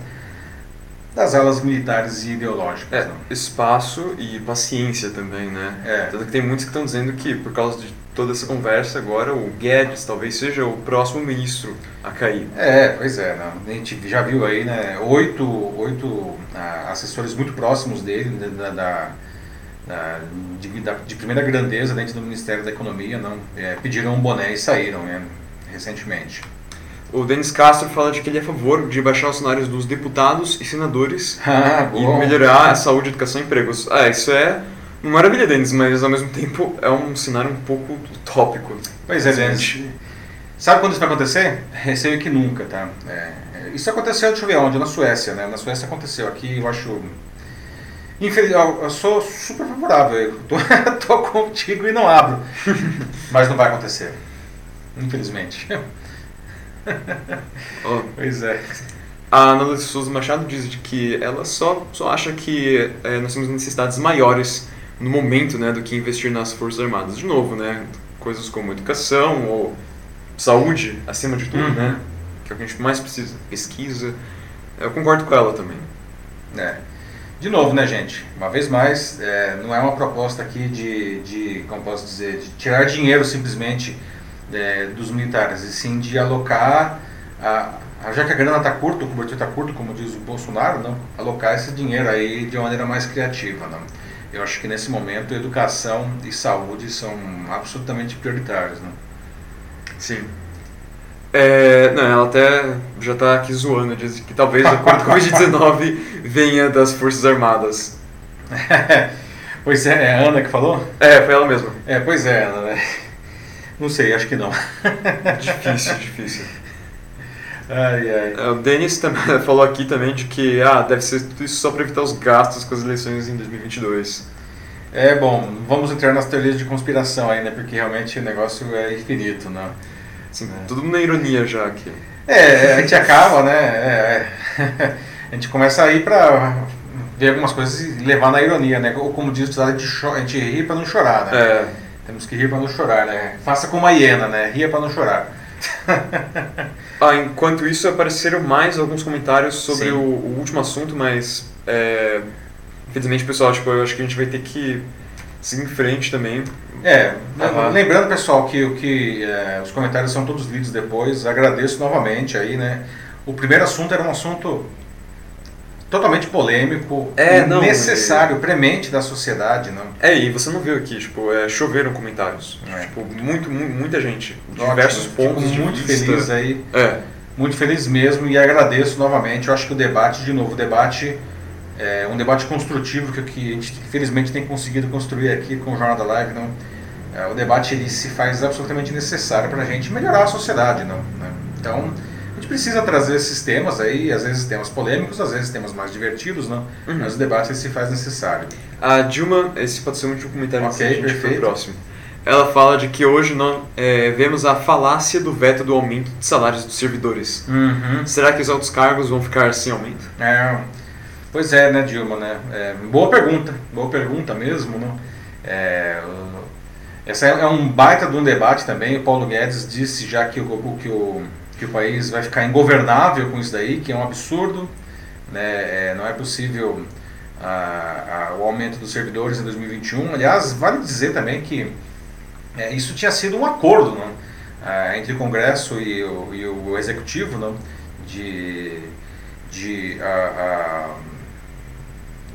das alas militares e ideológicas. Espaço e paciência também, Tanto que tem muitos que estão dizendo que, por causa de toda essa conversa agora, o Guedes talvez seja o próximo ministro a cair. A gente já viu aí, oito assessores muito próximos dele, de primeira grandeza dentro do Ministério da Economia, pediram um boné e saíram, recentemente. O Denis Castro fala de que ele é a favor de baixar os salários dos deputados e senadores e melhorar a saúde, educação e empregos. Isso é uma maravilha, Denis, mas ao mesmo tempo é um cenário um pouco utópico. Pois é, Denis. Sabe quando isso vai acontecer? Receio que nunca, tá? Isso aconteceu, deixa eu ver onde, na Suécia, Na Suécia aconteceu, aqui eu acho... Eu sou super favorável, eu tô contigo e não abro. Mas não vai acontecer, infelizmente. Pois é. A Ana Lúcia Souza Machado diz que ela só acha que nós temos necessidades maiores no momento, do que investir nas Forças Armadas. De novo, coisas como educação ou saúde, acima de tudo, que é o que a gente mais precisa, pesquisa. Eu concordo com ela também. De novo, gente, uma vez mais, não é uma proposta aqui de como posso dizer, de tirar dinheiro simplesmente dos militares, e sim de alocar, já que a grana está curta, o cobertor está curto, como diz o Bolsonaro, alocar esse dinheiro aí de uma maneira mais criativa. Eu acho que nesse momento educação e saúde são absolutamente prioritários. Sim. Ela até já está aqui zoando, diz que talvez a Covid-19 venha das Forças Armadas. Pois é a Ana que falou? Foi ela mesma. Pois é, Ana, Não sei, acho que não. Difícil. Ai. O Denis falou aqui também de que deve ser tudo isso só para evitar os gastos com as eleições em 2022. Bom, vamos entrar nas teorias de conspiração aí, porque realmente o negócio é infinito, Assim, tudo na ironia já aqui. A gente acaba, a gente começa a ir para ver algumas coisas e levar na ironia, Ou como diz o estudado, a gente ri para não chorar, Temos que rir para não chorar, Faça como a hiena, Ria para não chorar. Enquanto isso, apareceram mais alguns comentários sobre o último assunto, mas... infelizmente, pessoal, eu acho que a gente vai ter que seguir em frente também. Lembrando, pessoal, que os comentários são todos lidos depois. Agradeço novamente aí, O primeiro assunto era um assunto totalmente polêmico, necessário, premente da sociedade, e você não viu aqui, choveram comentários, muita gente, diversos pontos, fico muito feliz aí, muito feliz mesmo, e agradeço novamente. Eu acho que o debate é um debate construtivo que a gente felizmente tem conseguido construir aqui com o Jornal da Live, o debate ele se faz absolutamente necessário para a gente melhorar a sociedade, então gente precisa trazer esses temas aí, às vezes temas polêmicos, às vezes temas mais divertidos, né? Uhum. Mas o debate se faz necessário. A Dilma, esse pode ser um último comentário que a gente perfeito. Foi próximo. Ela fala de que hoje nós vemos a falácia do veto do aumento de salários dos servidores. Uhum. Será que os altos cargos vão ficar sem aumento? É, pois é, né, Dilma, né? É, boa pergunta mesmo, né? É, essa é um baita de um debate também. O Paulo Guedes disse já que o país vai ficar ingovernável com isso daí, que é um absurdo, né? É, não é possível o aumento dos servidores em 2021. Aliás, vale dizer também que isso tinha sido um acordo, né? Entre o Congresso e o Executivo, né?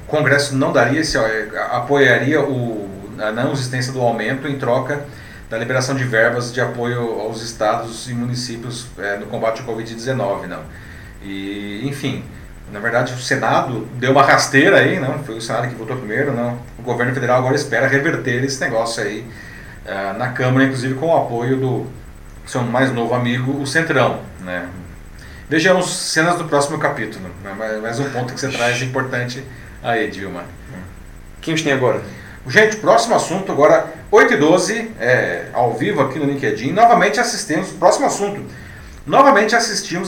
O Congresso não daria, apoiaria a não existência do aumento em troca da liberação de verbas de apoio aos estados e municípios no combate ao Covid-19. Não. E, enfim, na verdade o Senado deu uma rasteira aí, não? Foi o Senado que votou primeiro, não? O governo federal agora espera reverter esse negócio aí na Câmara, inclusive com o apoio do seu mais novo amigo, o Centrão, né? Vejamos cenas do próximo capítulo, né? Mais um ponto que você traz importante aí, Dilma. Quem a gente tem agora? Gente, próximo assunto agora, 8h12, ao vivo aqui no LinkedIn. Novamente assistimos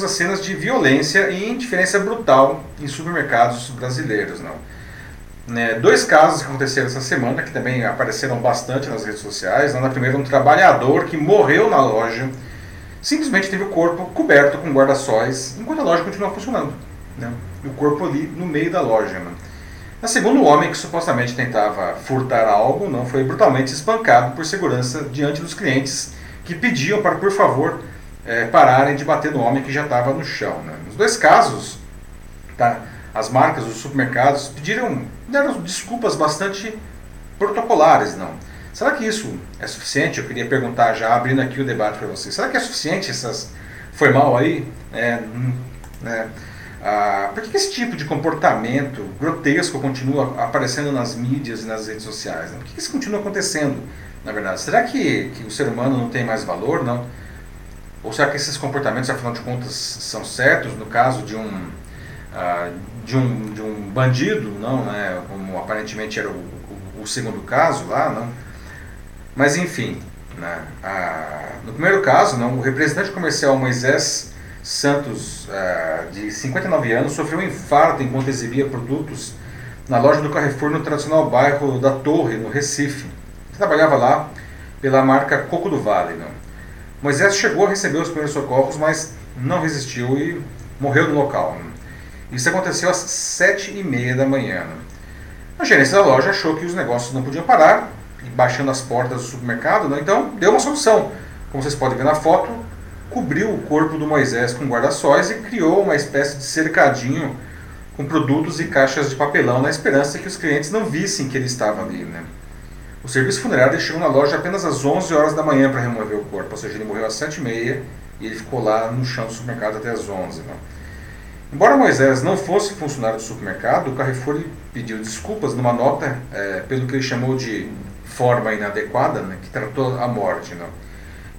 às cenas de violência e indiferença brutal em supermercados brasileiros, não? Né, 2 casos que aconteceram essa semana, que também apareceram bastante nas redes sociais. Na primeira, um trabalhador que morreu na loja, simplesmente teve o corpo coberto com guarda-sóis, enquanto a loja continuava funcionando, né? O corpo ali no meio da loja, né? Na segunda, o homem que supostamente tentava furtar algo, não, foi brutalmente espancado por segurança diante dos clientes, que pediam para, por favor, pararem de bater no homem que já estava no chão, né? Nos 2 casos, tá? As marcas dos supermercados deram desculpas bastante protocolares, não? Será que isso é suficiente? Eu queria perguntar já, abrindo aqui o debate para vocês. Será que é suficiente essas... Foi mal aí? Por que esse tipo de comportamento grotesco continua aparecendo nas mídias e nas redes sociais, né? Por que isso continua acontecendo, na verdade? Será que o ser humano não tem mais valor, não? Ou será que esses comportamentos, afinal de contas, são certos no caso de um bandido, não, né? Como aparentemente era o segundo caso lá, não? Mas enfim, né? No primeiro caso, não, o representante comercial Moisés Santos, de 59 anos, sofreu um infarto enquanto exibia produtos na loja do Carrefour no tradicional bairro da Torre, no Recife. Ele trabalhava lá pela marca Coco do Vale, não? Moisés chegou a receber os primeiros socorros, mas não resistiu e morreu no local, não? Isso aconteceu às 7h30 da manhã. A gerência da loja achou que os negócios não podiam parar, baixando as portas do supermercado, né? Então deu uma solução. Como vocês podem ver na foto, cobriu o corpo do Moisés com guarda-sóis e criou uma espécie de cercadinho com produtos e caixas de papelão, na esperança que os clientes não vissem que ele estava ali, né? O serviço funerário chegou na loja apenas às 11 horas da manhã para remover o corpo, ou seja, ele morreu às 7h30 e ele ficou lá no chão do supermercado até às 11h, né? Embora Moisés não fosse funcionário do supermercado, o Carrefour pediu desculpas numa nota pelo que ele chamou de forma inadequada, né, que tratou a morte, né?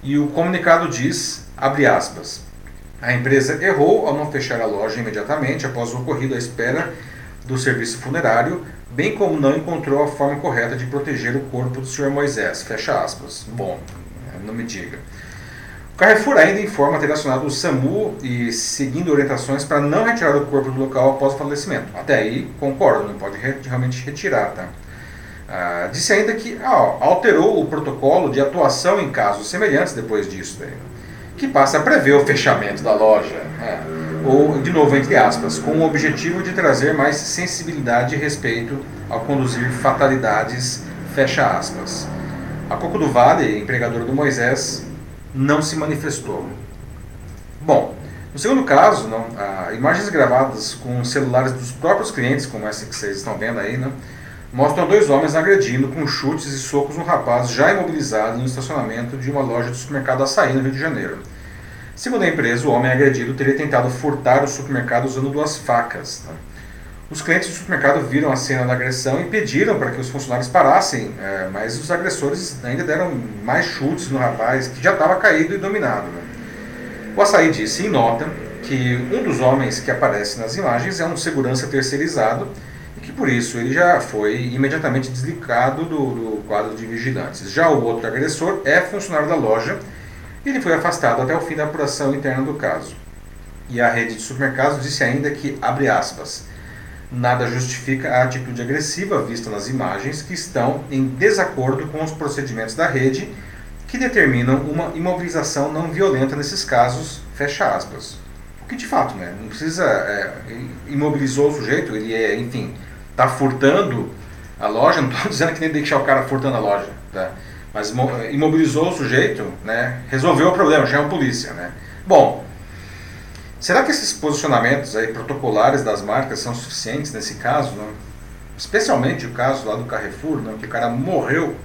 E o comunicado diz, abre aspas, a empresa errou ao não fechar a loja imediatamente após o ocorrido à espera do serviço funerário, bem como não encontrou a forma correta de proteger o corpo do senhor Moisés, fecha aspas. Bom, não me diga. Carrefour ainda informa ter acionado o SAMU e seguindo orientações para não retirar o corpo do local após o falecimento. Até aí, concordo, não pode realmente retirar, tá? Disse ainda que alterou o protocolo de atuação em casos semelhantes depois disso, daí, que passa a prever o fechamento da loja, né? Ou, de novo, entre aspas, com o objetivo de trazer mais sensibilidade e respeito ao conduzir fatalidades, fecha aspas. A Coco do Vale, empregadora do Moisés, não se manifestou. Bom, no segundo caso, não, imagens gravadas com celulares dos próprios clientes, como essa que vocês estão vendo aí, né, mostram 2 homens agredindo com chutes e socos um rapaz já imobilizado no estacionamento de uma loja do supermercado Assaí, no Rio de Janeiro. Segundo a empresa, o homem agredido teria tentado furtar o supermercado usando 2 facas, né? Os clientes do supermercado viram a cena da agressão e pediram para que os funcionários parassem, mas os agressores ainda deram mais chutes no rapaz, que já estava caído e dominado, né? O Assaí disse em nota que um dos homens que aparece nas imagens é um segurança terceirizado e que por isso ele já foi imediatamente desligado do quadro de vigilantes. Já o outro agressor é funcionário da loja e ele foi afastado até o fim da apuração interna do caso. E a rede de supermercados disse ainda que, abre aspas, nada justifica a atitude agressiva vista nas imagens que estão em desacordo com os procedimentos da rede que determinam uma imobilização não violenta nesses casos, fecha aspas. O que de fato, né? Não precisa... imobilizou o sujeito, ele é, enfim, está furtando a loja, não estou dizendo que nem deixar o cara furtando a loja, tá? Mas imobilizou o sujeito, né? Resolveu o problema, já é uma polícia, né? Bom... será que esses posicionamentos aí protocolares das marcas são suficientes nesse caso, né? Especialmente o caso lá do Carrefour, né? Que o cara morreu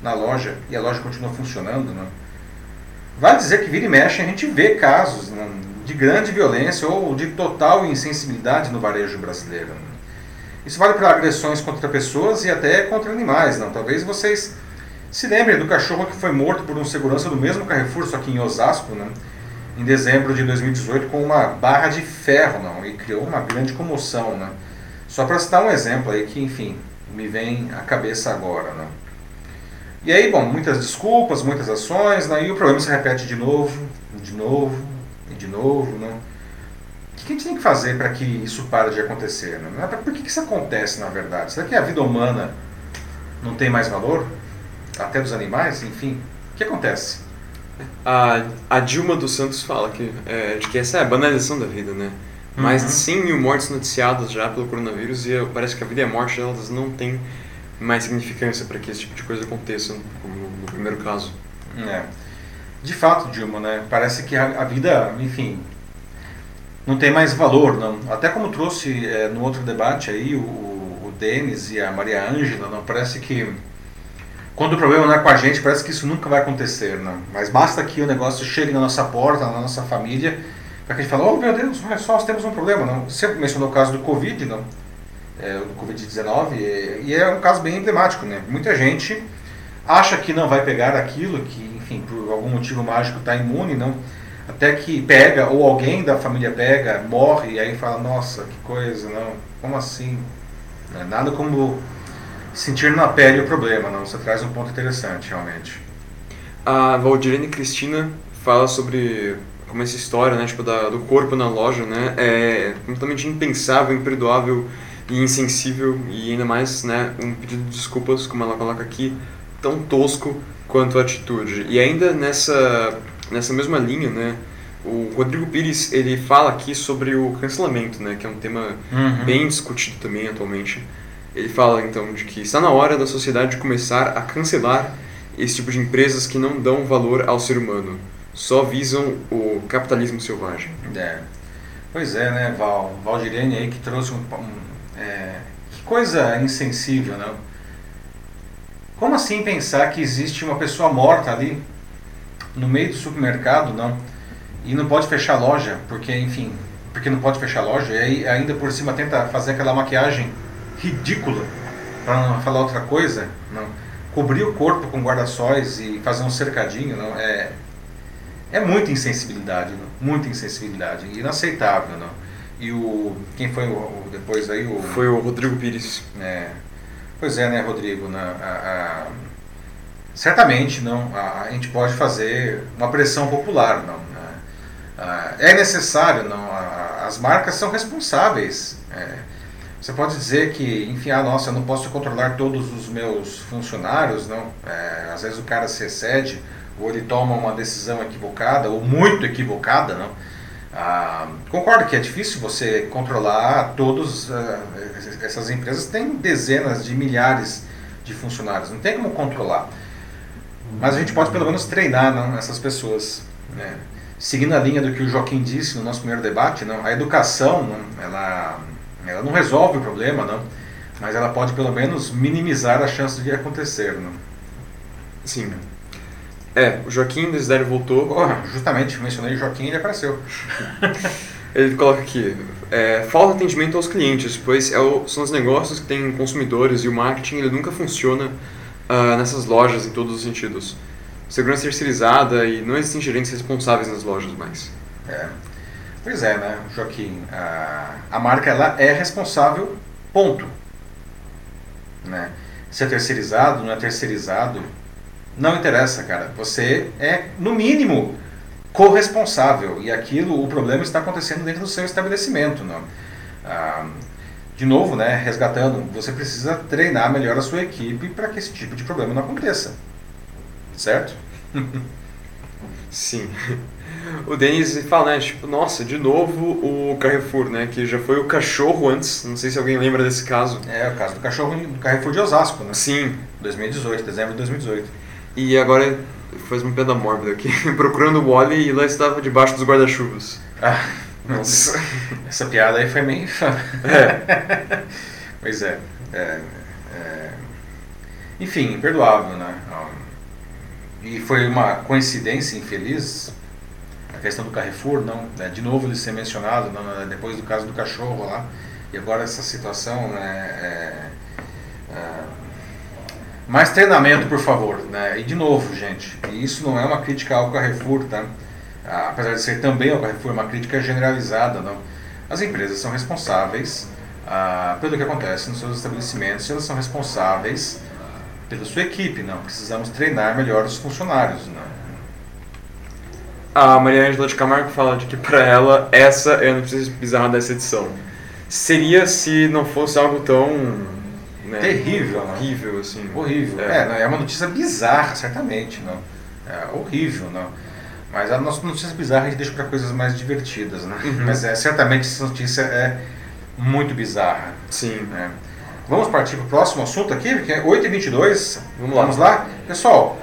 na loja e a loja continua funcionando, né? Vale dizer que vira e mexe a gente vê casos, né? De grande violência ou de total insensibilidade no varejo brasileiro, né? Isso vale para agressões contra pessoas e até contra animais, né? Talvez vocês se lembrem do cachorro que foi morto por um segurança do mesmo Carrefour, só que em Osasco, né? Em dezembro de 2018, com uma barra de ferro, não, e criou uma grande comoção, né? Só para citar um exemplo aí que, enfim, me vem à cabeça agora, né? E aí, bom, muitas desculpas, muitas ações, né? E o problema se repete de novo, né? O que a gente tem que fazer para que isso pare de acontecer, né? Por que isso acontece, na verdade? Será que a vida humana não tem mais valor? Até dos animais, enfim, o que acontece? A Dilma dos Santos fala de que essa é a banalização da vida, né? Uhum. Mais de 100 mil mortes noticiadas já pelo coronavírus e parece que a vida e a morte delas não tem mais significância para que esse tipo de coisa aconteça, como no primeiro caso. É. De fato, Dilma, né? Parece que a vida, enfim, não tem mais valor, não. Até como trouxe no outro debate aí o Denis e a Mariângela, não? Parece que quando o problema não é com a gente, parece que isso nunca vai acontecer, né? Mas basta que o negócio chegue na nossa porta, na nossa família, para que a gente fale, oh meu Deus, nós temos um problema, não? Você mencionou o caso do Covid, não? Do Covid-19, e é um caso bem emblemático, né? Muita gente acha que não vai pegar aquilo, que, enfim, por algum motivo mágico está imune, não? Até que pega, ou alguém da família pega, morre, e aí fala, nossa, que coisa, não? Como assim? Não é nada como... sentir na pele o problema, não? Você traz um ponto interessante, realmente. A Valdirene Cristina fala sobre como essa história, né, tipo, do corpo na loja, né, é completamente impensável, imperdoável e insensível, e ainda mais, né, um pedido de desculpas, como ela coloca aqui, tão tosco quanto a atitude. E ainda nessa mesma linha, né, o Rodrigo Pires, ele fala aqui sobre o cancelamento, né, que é um tema bem discutido também atualmente. Ele fala, então, de que está na hora da sociedade começar a cancelar esse tipo de empresas que não dão valor ao ser humano. Só visam o capitalismo selvagem. É. Pois é, né, Valdirene aí que trouxe que coisa insensível, né? Como assim pensar que existe uma pessoa morta ali, no meio do supermercado, não? E não pode fechar a loja, porque não pode fechar a loja, e aí ainda por cima tenta fazer aquela maquiagem ridícula, para não falar outra coisa, não? Cobrir o corpo com guarda-sóis e fazer um cercadinho, não? É muita insensibilidade, não? Muita insensibilidade, inaceitável, não? E quem foi depois aí? Foi o Rodrigo Pires. Pois é, né, Rodrigo? Certamente, não? A gente pode fazer uma pressão popular, não? É necessário, não? As marcas são responsáveis. Você pode dizer que, enfim, eu não posso controlar todos os meus funcionários, não? Às vezes o cara se excede, ou ele toma uma decisão equivocada, ou muito equivocada, não? Concordo que é difícil você controlar todos, essas empresas têm dezenas de milhares de funcionários, não tem como controlar. Mas a gente pode pelo menos treinar, não? Essas pessoas, né? Seguindo a linha do que o Joaquim disse no nosso primeiro debate, não? A educação, não? Ela não resolve o problema, não, mas ela pode pelo menos minimizar a chance de acontecer, não? Sim. O Joaquim Desidário voltou. Justamente, mencionei o Joaquim e ele apareceu. Ele coloca aqui, falta atendimento aos clientes, pois são os negócios que têm consumidores e o marketing ele nunca funciona nessas lojas em todos os sentidos. Segurança terceirizada e não existem gerentes responsáveis nas lojas mais. Pois é, né, Joaquim? A marca ela é responsável, ponto. Né? Se é terceirizado, não é terceirizado, não interessa, cara. Você é, no mínimo, corresponsável. E aquilo, o problema está acontecendo dentro do seu estabelecimento. Né? De novo, né, resgatando, você precisa treinar melhor a sua equipe para que esse tipo de problema não aconteça. Certo? Sim. O Denis fala, né, tipo, nossa, de novo o Carrefour, né, que já foi o cachorro antes, não sei se alguém lembra desse caso. É, o caso do cachorro do Carrefour de Osasco, né? Sim. 2018, dezembro de 2018. E agora, faz uma pedra mórbida aqui, procurando o Wally e lá estava debaixo dos guarda-chuvas. Ah, nossa. Essa piada aí foi meio infame. É. Pois é. Enfim, imperdoável, né? E foi uma coincidência infeliz a questão do Carrefour, não, né, de novo ele ser mencionado, não, depois do caso do cachorro lá, e agora essa situação, né, mais treinamento, por favor, né, e de novo, gente, e isso não é uma crítica ao Carrefour, tá? Apesar de ser também ao Carrefour, é uma crítica generalizada, não, as empresas são responsáveis pelo que acontece nos seus estabelecimentos, elas são responsáveis pela sua equipe, não, precisamos treinar melhor os funcionários, não. A Mariângela de Camargo fala de que para ela essa é a notícia bizarra dessa edição. Seria se não fosse algo tão, né, terrível, horrível, né? Assim. Horrível. É uma notícia bizarra, certamente, não. É horrível, não. Mas a nossa notícia bizarra a gente deixa para coisas mais divertidas, né? Uhum. Mas certamente essa notícia é muito bizarra. Sim. Né? Vamos partir para o próximo assunto aqui, que é 8h22. Vamos lá, pessoal.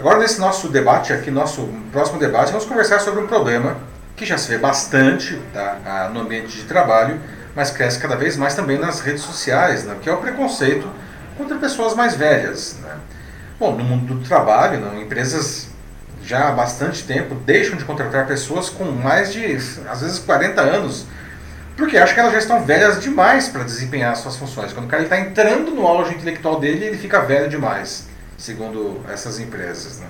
Agora, nesse nosso debate aqui, nosso próximo debate, vamos conversar sobre um problema que já se vê bastante, tá, no ambiente de trabalho, mas cresce cada vez mais também nas redes sociais, né, que é o preconceito contra pessoas mais velhas. Né. Bom, no mundo do trabalho, né, empresas já há bastante tempo deixam de contratar pessoas com mais de, às vezes, 40 anos, porque acham que elas já estão velhas demais para desempenhar suas funções. Quando o cara está entrando no auge intelectual dele, ele fica velho demais, segundo essas empresas. Né?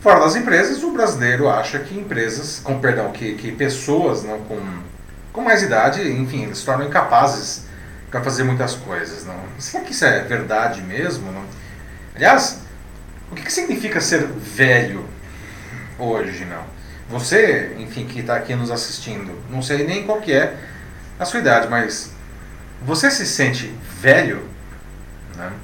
Fora das empresas, o brasileiro acha que pessoas, né, com mais idade, enfim, eles se tornam incapazes para fazer muitas coisas. Não? Será que isso é verdade mesmo? Não? Aliás, o que significa ser velho hoje? Não? Você, enfim, que está aqui nos assistindo, não sei nem qual que é a sua idade, mas você se sente velho? Não?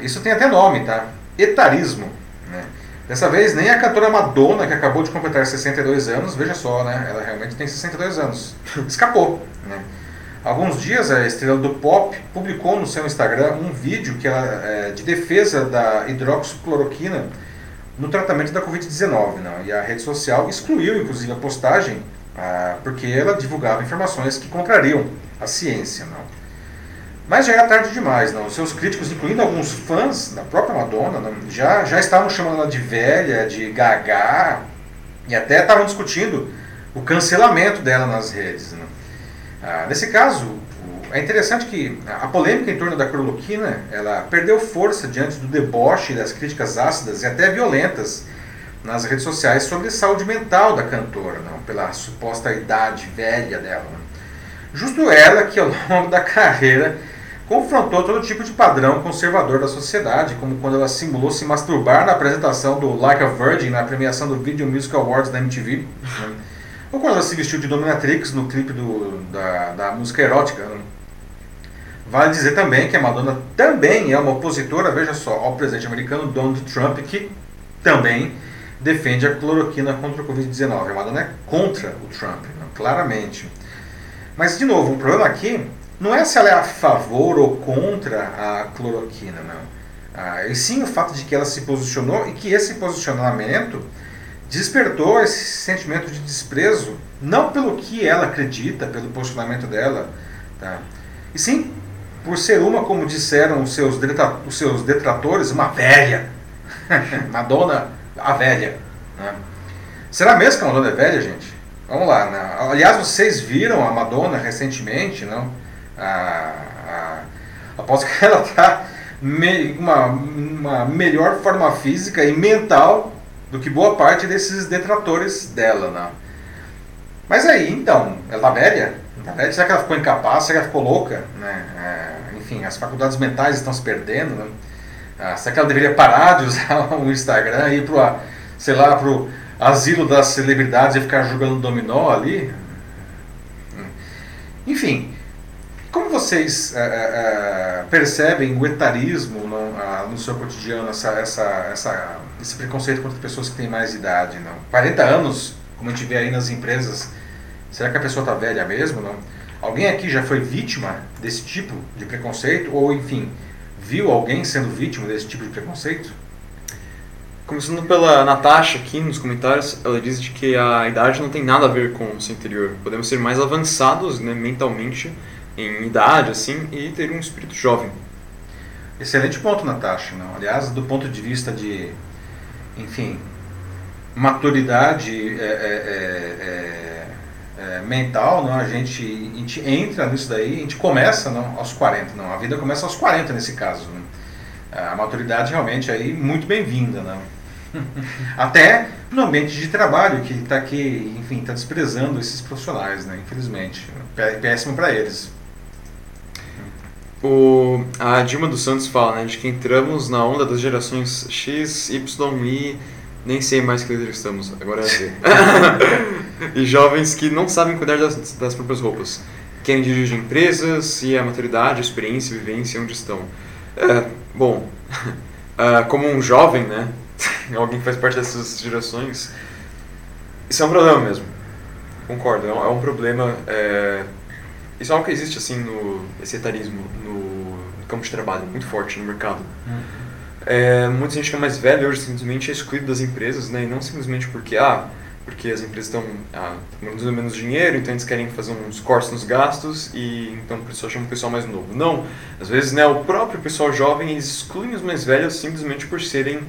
Isso tem até nome, tá? Etarismo, né? Dessa vez nem a cantora Madonna, que acabou de completar 62 anos, veja só, né? Ela realmente tem 62 anos. Escapou, né? Alguns dias a estrela do pop publicou no seu Instagram um vídeo que ela, de defesa da hidroxicloroquina no tratamento da Covid-19, né? E a rede social excluiu, inclusive, a postagem porque ela divulgava informações que contrariam a ciência, não. Mas já era tarde demais, não. Seus críticos, incluindo alguns fãs da própria Madonna, não, já estavam chamando ela de velha, de gaga, e até estavam discutindo o cancelamento dela nas redes. Não. Nesse caso, é interessante que a polêmica em torno da cloroquina, ela perdeu força diante do deboche das críticas ácidas e até violentas nas redes sociais sobre a saúde mental da cantora, não, pela suposta idade velha dela. Não. Justo ela que, ao longo da carreira, confrontou todo tipo de padrão conservador da sociedade, como quando ela simulou se masturbar na apresentação do Like a Virgin na premiação do Video Music Awards da MTV, né? Ou quando ela se vestiu de dominatrix no clipe da música erótica. Né? Vale dizer também que a Madonna também é uma opositora, veja só, ao presidente americano Donald Trump, que também defende a cloroquina contra o Covid-19. A Madonna é contra o Trump, né? Claramente. Mas, de novo, o problema aqui não é se ela é a favor ou contra a cloroquina, não. E sim o fato de que ela se posicionou e que esse posicionamento despertou esse sentimento de desprezo, não pelo que ela acredita, pelo posicionamento dela, tá? E sim por ser uma, como disseram os seus detratores, uma velha. Madonna, a velha. Né? Será mesmo que a Madonna é velha, gente? Vamos lá. Né? Aliás, vocês viram a Madonna recentemente, não? Após que ela está uma melhor forma física e mental do que boa parte desses detratores dela, né? Mas aí, então, ela tá velha? Tá velha? Será que ela ficou incapaz? Será que ela ficou louca? Né? Enfim, as faculdades mentais estão se perdendo, né? Será que ela deveria parar de usar o Instagram e ir pro, sei lá, pro asilo das celebridades e ficar jogando dominó ali? Enfim, como vocês percebem o etarismo no seu cotidiano, esse preconceito contra pessoas que têm mais idade? Não? 40 anos, como a gente vê aí nas empresas, será que a pessoa está velha mesmo? Não? Alguém aqui já foi vítima desse tipo de preconceito? Ou, enfim, viu alguém sendo vítima desse tipo de preconceito? Começando pela Natasha aqui nos comentários, ela diz de que a idade não tem nada a ver com o seu interior. Podemos ser mais avançados, né, mentalmente, em idade, assim, e ter um espírito jovem. Excelente ponto, Natasha. Não? Aliás, do ponto de vista de, enfim, maturidade mental, não? A gente entra nisso daí, a gente começa não, aos 40, não? A vida começa aos 40 nesse caso. Não? A maturidade realmente aí muito bem-vinda, não? Até no ambiente de trabalho, que está aqui, enfim, está desprezando esses profissionais, né? Infelizmente. Péssimo para eles. A Dilma dos Santos fala, né, de que entramos na onda das gerações X, Y, Y, nem sei mais que líder estamos, agora é Z. E jovens que não sabem cuidar das próprias roupas. Querem dirigir empresas e a maturidade, a experiência e vivência onde estão. Bom, como um jovem, né? Alguém que faz parte dessas gerações, isso é um problema mesmo. Concordo, é um problema. Isso é algo que existe assim esse etarismo no campo de trabalho, muito forte no mercado. Muita gente que é mais velha hoje simplesmente é excluído das empresas, né? E não simplesmente porque as empresas estão produzindo menos dinheiro, então eles querem fazer uns cortes nos gastos e então só chamam o pessoal mais novo. Não, às vezes, né, o próprio pessoal jovem eles excluem os mais velhos simplesmente por serem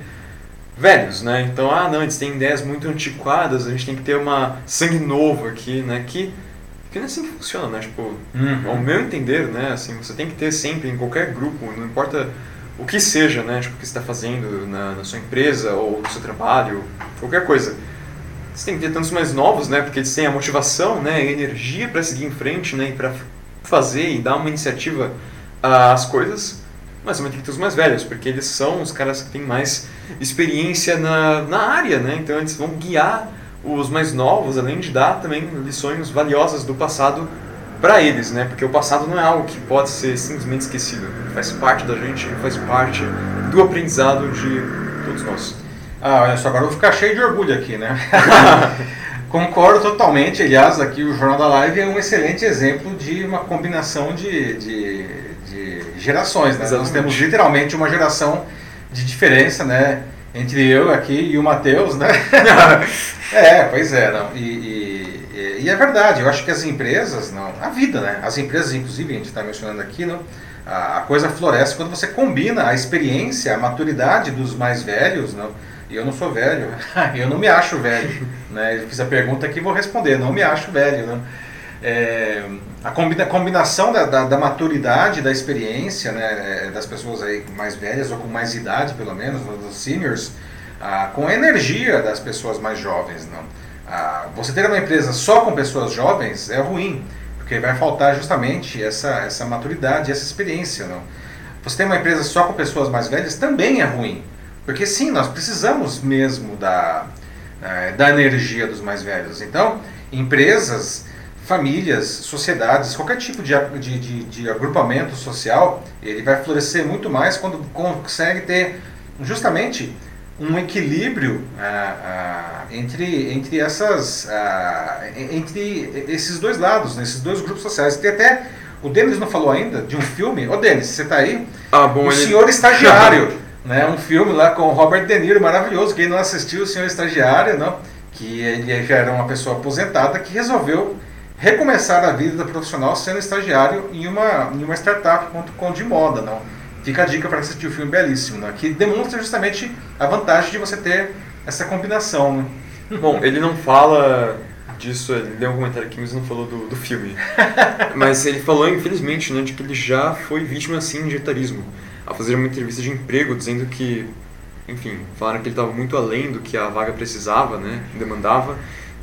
velhos, né? Então, não, eles têm ideias muito antiquadas, a gente tem que ter uma sangue novo aqui, né? Que não é assim que funciona, né? Tipo, ao meu entender, né? Assim, você tem que ter sempre, em qualquer grupo, não importa o que seja, né? Tipo, o que você está fazendo na sua empresa ou no seu trabalho, qualquer coisa. Você tem que ter tantos mais novos, né? Porque eles têm a motivação, né? A energia para seguir em frente, né? E para fazer e dar uma iniciativa às coisas. Mas também tem que ter os mais velhos, porque eles são os caras que têm mais experiência na área, né? Então eles vão guiar os mais novos, além de dar também lições valiosas do passado para eles, né? Porque o passado não é algo que pode ser simplesmente esquecido. Ele faz parte da gente, faz parte do aprendizado de todos nós. Olha só, agora eu vou ficar cheio de orgulho aqui, né? Concordo totalmente. Aliás, aqui o Jornal da Live é um excelente exemplo de uma combinação de gerações, né? Nós temos literalmente uma geração de diferença, né, entre eu aqui e o Matheus, né? Pois é, não. E é verdade, eu acho que as empresas, não, a vida, né, as empresas, inclusive, a gente está mencionando aqui, não, a coisa floresce quando você combina a experiência, a maturidade dos mais velhos, não, e eu não sou velho, eu não me acho velho, né, eu fiz a pergunta aqui e vou responder, não me acho velho, não. A combinação da maturidade, da experiência, né, das pessoas aí mais velhas ou com mais idade, pelo menos, dos seniors, com a energia das pessoas mais jovens. Não? Você ter uma empresa só com pessoas jovens é ruim, porque vai faltar justamente essa maturidade, essa experiência. Não? Você ter uma empresa só com pessoas mais velhas também é ruim, porque sim, nós precisamos mesmo da energia dos mais velhos. Então, empresas, famílias, sociedades, qualquer tipo de agrupamento social, ele vai florescer muito mais quando consegue ter justamente um equilíbrio entre esses dois lados, né, esses dois grupos sociais. Tem até, o Denis não falou ainda de um filme, ô Denis, você está aí? Bom, o Senhor Estagiário, né, um filme lá com o Robert De Niro, maravilhoso, quem não assistiu, o Senhor Estagiário, não, que ele já era uma pessoa aposentada que resolveu recomeçar a vida profissional sendo estagiário em uma startup de moda, não? Fica a dica para assistir o filme, belíssimo, não? Que demonstra justamente a vantagem de você ter essa combinação, não? Bom, ele não fala disso, ele deu um comentário aqui, mas não falou do filme. Mas ele falou, infelizmente, né, de que ele já foi vítima, assim, de etarismo. Ao fazer uma entrevista de emprego, dizendo que, enfim, falaram que ele estava muito além do que a vaga precisava, né, demandava.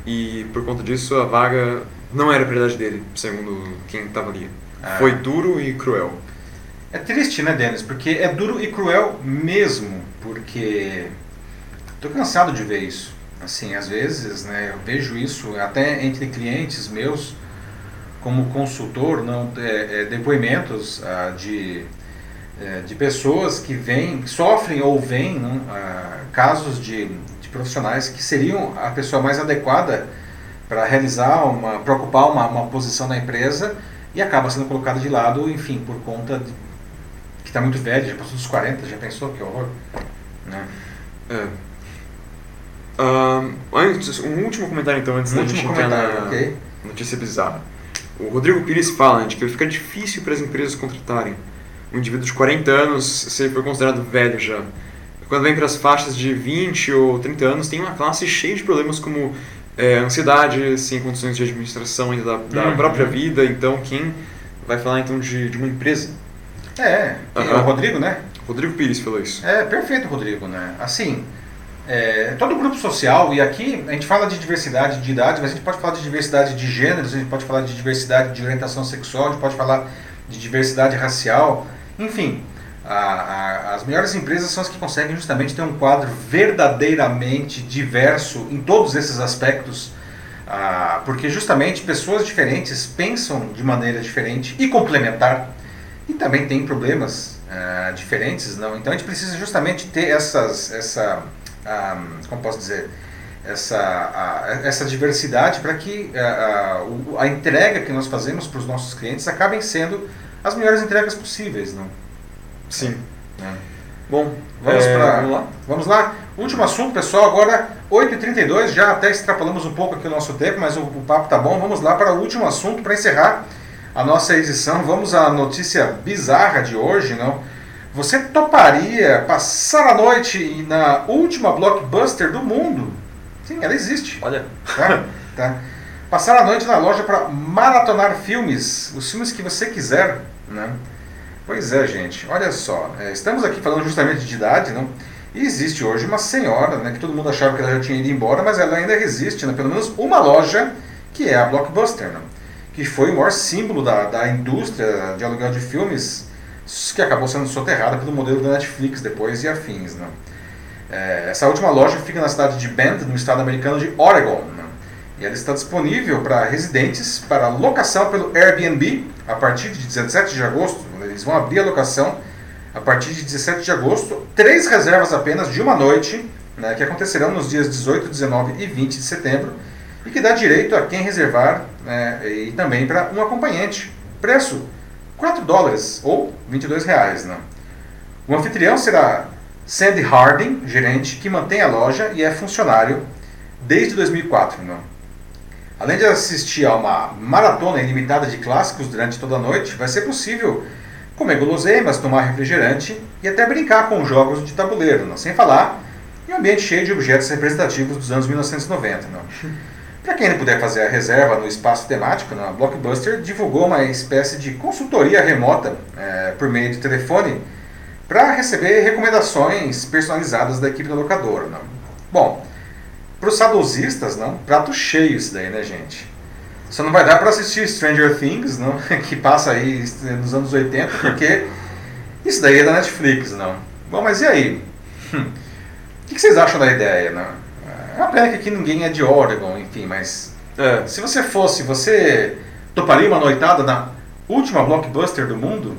E por conta disso a vaga não era a prioridade dele, segundo quem estava ali. Ah. Foi duro e cruel. É triste, né, Denis? Porque é duro e cruel mesmo, porque tô cansado de ver isso. Assim, às vezes, né, eu vejo isso até entre clientes meus, como consultor, não, depoimentos de pessoas que vêm, sofrem ou vêm casos de profissionais que seriam a pessoa mais adequada para realizar, para ocupar uma posição na empresa e acaba sendo colocado de lado, enfim, por conta de, que está muito velho, já passou dos 40, já pensou? Que horror. Né? É. Um último comentário então, antes da gente entrar na notícia bizarra. O Rodrigo Pires fala de que fica difícil para as empresas contratarem um indivíduo de 40 anos se ele for considerado velho já. Quando vem para as faixas de 20 ou 30 anos, tem uma classe cheia de problemas como ansiedade, sem condições de administração ainda da própria vida. Então, quem vai falar então de uma empresa? O Rodrigo, né? Rodrigo Pires falou isso. É, perfeito, Rodrigo, né? Assim... todo grupo social, e aqui a gente fala de diversidade de idades, mas a gente pode falar de diversidade de gêneros, a gente pode falar de diversidade de orientação sexual, a gente pode falar de diversidade racial, enfim, as melhores empresas são as que conseguem justamente ter um quadro verdadeiramente diverso em todos esses aspectos, porque justamente pessoas diferentes pensam de maneira diferente e complementar, e também tem problemas diferentes, não? Então a gente precisa justamente ter como posso dizer, essa diversidade para que a entrega que nós fazemos para os nossos clientes acabem sendo as melhores entregas possíveis, não? Sim. Bom, vamos lá. Último assunto, pessoal, agora 8h32, já até extrapolamos um pouco aqui o nosso tempo, mas o papo tá bom. Vamos lá para o último assunto, para encerrar a nossa edição. Vamos à notícia bizarra de hoje, não? Você toparia passar a noite na última Blockbuster do mundo? Sim, ela existe. Olha. Tá. Passar a noite na loja para maratonar filmes, os filmes que você quiser, né? Pois é, gente. Olha só. Estamos aqui falando justamente de idade, não? E existe hoje uma senhora, né, que todo mundo achava que ela já tinha ido embora, mas ela ainda resiste, né? Pelo menos uma loja, que é a Blockbuster, não? Que foi o maior símbolo da indústria de aluguel de filmes, que acabou sendo soterrada pelo modelo da Netflix depois e afins, né? Essa última loja fica na cidade de Bend, no estado americano de Oregon, né? E ela está disponível para residentes para locação pelo Airbnb a partir de 17 de agosto. Eles vão abrir a locação a partir de 17 de agosto, 3 reservas apenas de uma noite, né, que acontecerão nos dias 18, 19 e 20 de setembro e que dá direito a quem reservar, né, e também para um acompanhante. Preço? $4 ou R$22, né? O anfitrião será Sandy Harding, gerente, que mantém a loja e é funcionário desde 2004, né? Além de assistir a uma maratona ilimitada de clássicos durante toda a noite, vai ser possível comer guloseimas, tomar refrigerante e até brincar com jogos de tabuleiro, né? Sem falar em um ambiente cheio de objetos representativos dos anos 1990, né? Para quem não puder fazer a reserva no espaço temático, a Blockbuster divulgou uma espécie de consultoria remota por meio de telefone para receber recomendações personalizadas da equipe da locadora, não? Bom, para os saudosistas, não, prato cheio isso daí, né, gente? Só não vai dar para assistir Stranger Things, não, que passa aí nos anos 80, porque isso daí é da Netflix, não? Bom, mas e aí? O que vocês acham da ideia, não? É uma pena que aqui ninguém é de Oregon, enfim, mas... Se você fosse, você toparia uma noitada na última Blockbuster do mundo?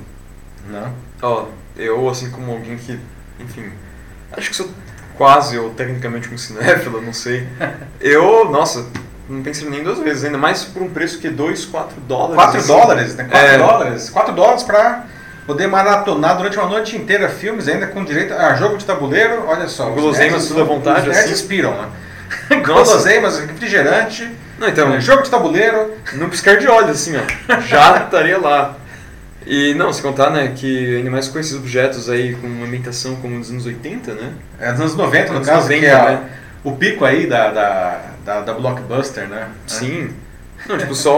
Não. Eu, assim como alguém que, enfim, acho que sou quase ou tecnicamente um cinéfilo, não sei. Eu, nossa, não pensei nem duas vezes, ainda mais por um preço que $4. $4, né? $4. $4 pra poder maratonar durante uma noite inteira filmes, ainda com direito a jogo de tabuleiro, olha só. Guloseimas tudo à vontade, assim. Inspiram, né? Guloseimas, refrigerante, não, então, jogo de tabuleiro, num piscar de olhos, assim, ó. Já estaria lá. E não, se contar, né, que ainda mais com esses objetos aí, com uma ambientação como dos anos 80, né? Dos anos 90, no caso, 90, que é o pico aí da Blockbuster, né? Sim. Não, tipo, só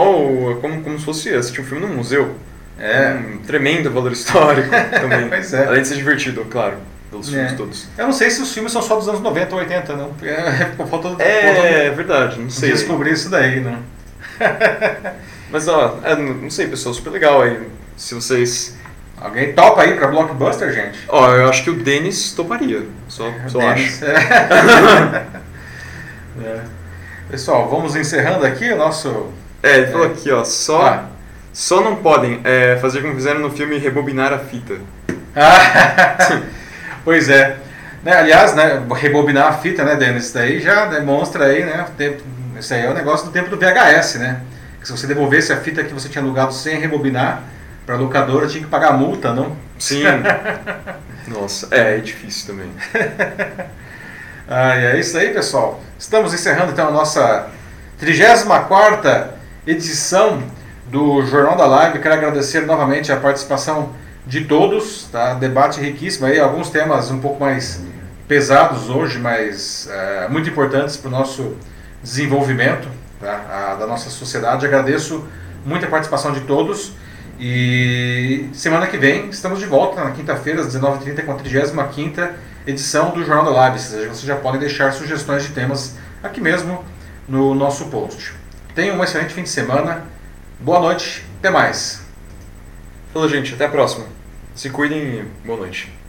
como se fosse assistir um filme num museu. É. Um tremendo valor histórico também. Pois é. Além de ser divertido, claro. pelos filmes todos. Eu não sei se os filmes são só dos anos 90 ou 80, não. É verdade, não sei. Descobrir isso daí, né? Mas, ó, não sei, pessoal, super legal aí. Se vocês... Alguém topa aí pra Blockbuster, gente? Ó, eu acho que o Denis toparia. Só acho. Pessoal, vamos encerrando aqui o nosso... ele falou aqui, ó, só não podem fazer como fizeram no filme Rebobinar a Fita. Pois é. Né, aliás, né, rebobinar a fita, né, Denis? Isso daí já demonstra aí, né, o tempo, isso aí é o negócio do tempo do VHS, né? Que se você devolvesse a fita que você tinha alugado sem rebobinar para a locadora, tinha que pagar a multa, não? Sim. Nossa, é difícil também. É isso aí, pessoal. Estamos encerrando então a nossa 34ª edição do Jornal da Live. Quero agradecer novamente a participação de todos, tá? Debate riquíssimo aí, alguns temas um pouco mais pesados hoje, mas muito importantes para o nosso desenvolvimento, tá? Da nossa sociedade. Agradeço muito a participação de todos e semana que vem estamos de volta na quinta-feira às 19h30 com a 35ª edição do Jornal da Live. Ou seja, vocês já podem deixar sugestões de temas aqui mesmo no nosso post. Tenham um excelente fim de semana, boa noite, até mais. Falou, gente, até a próxima. Se cuidem e boa noite.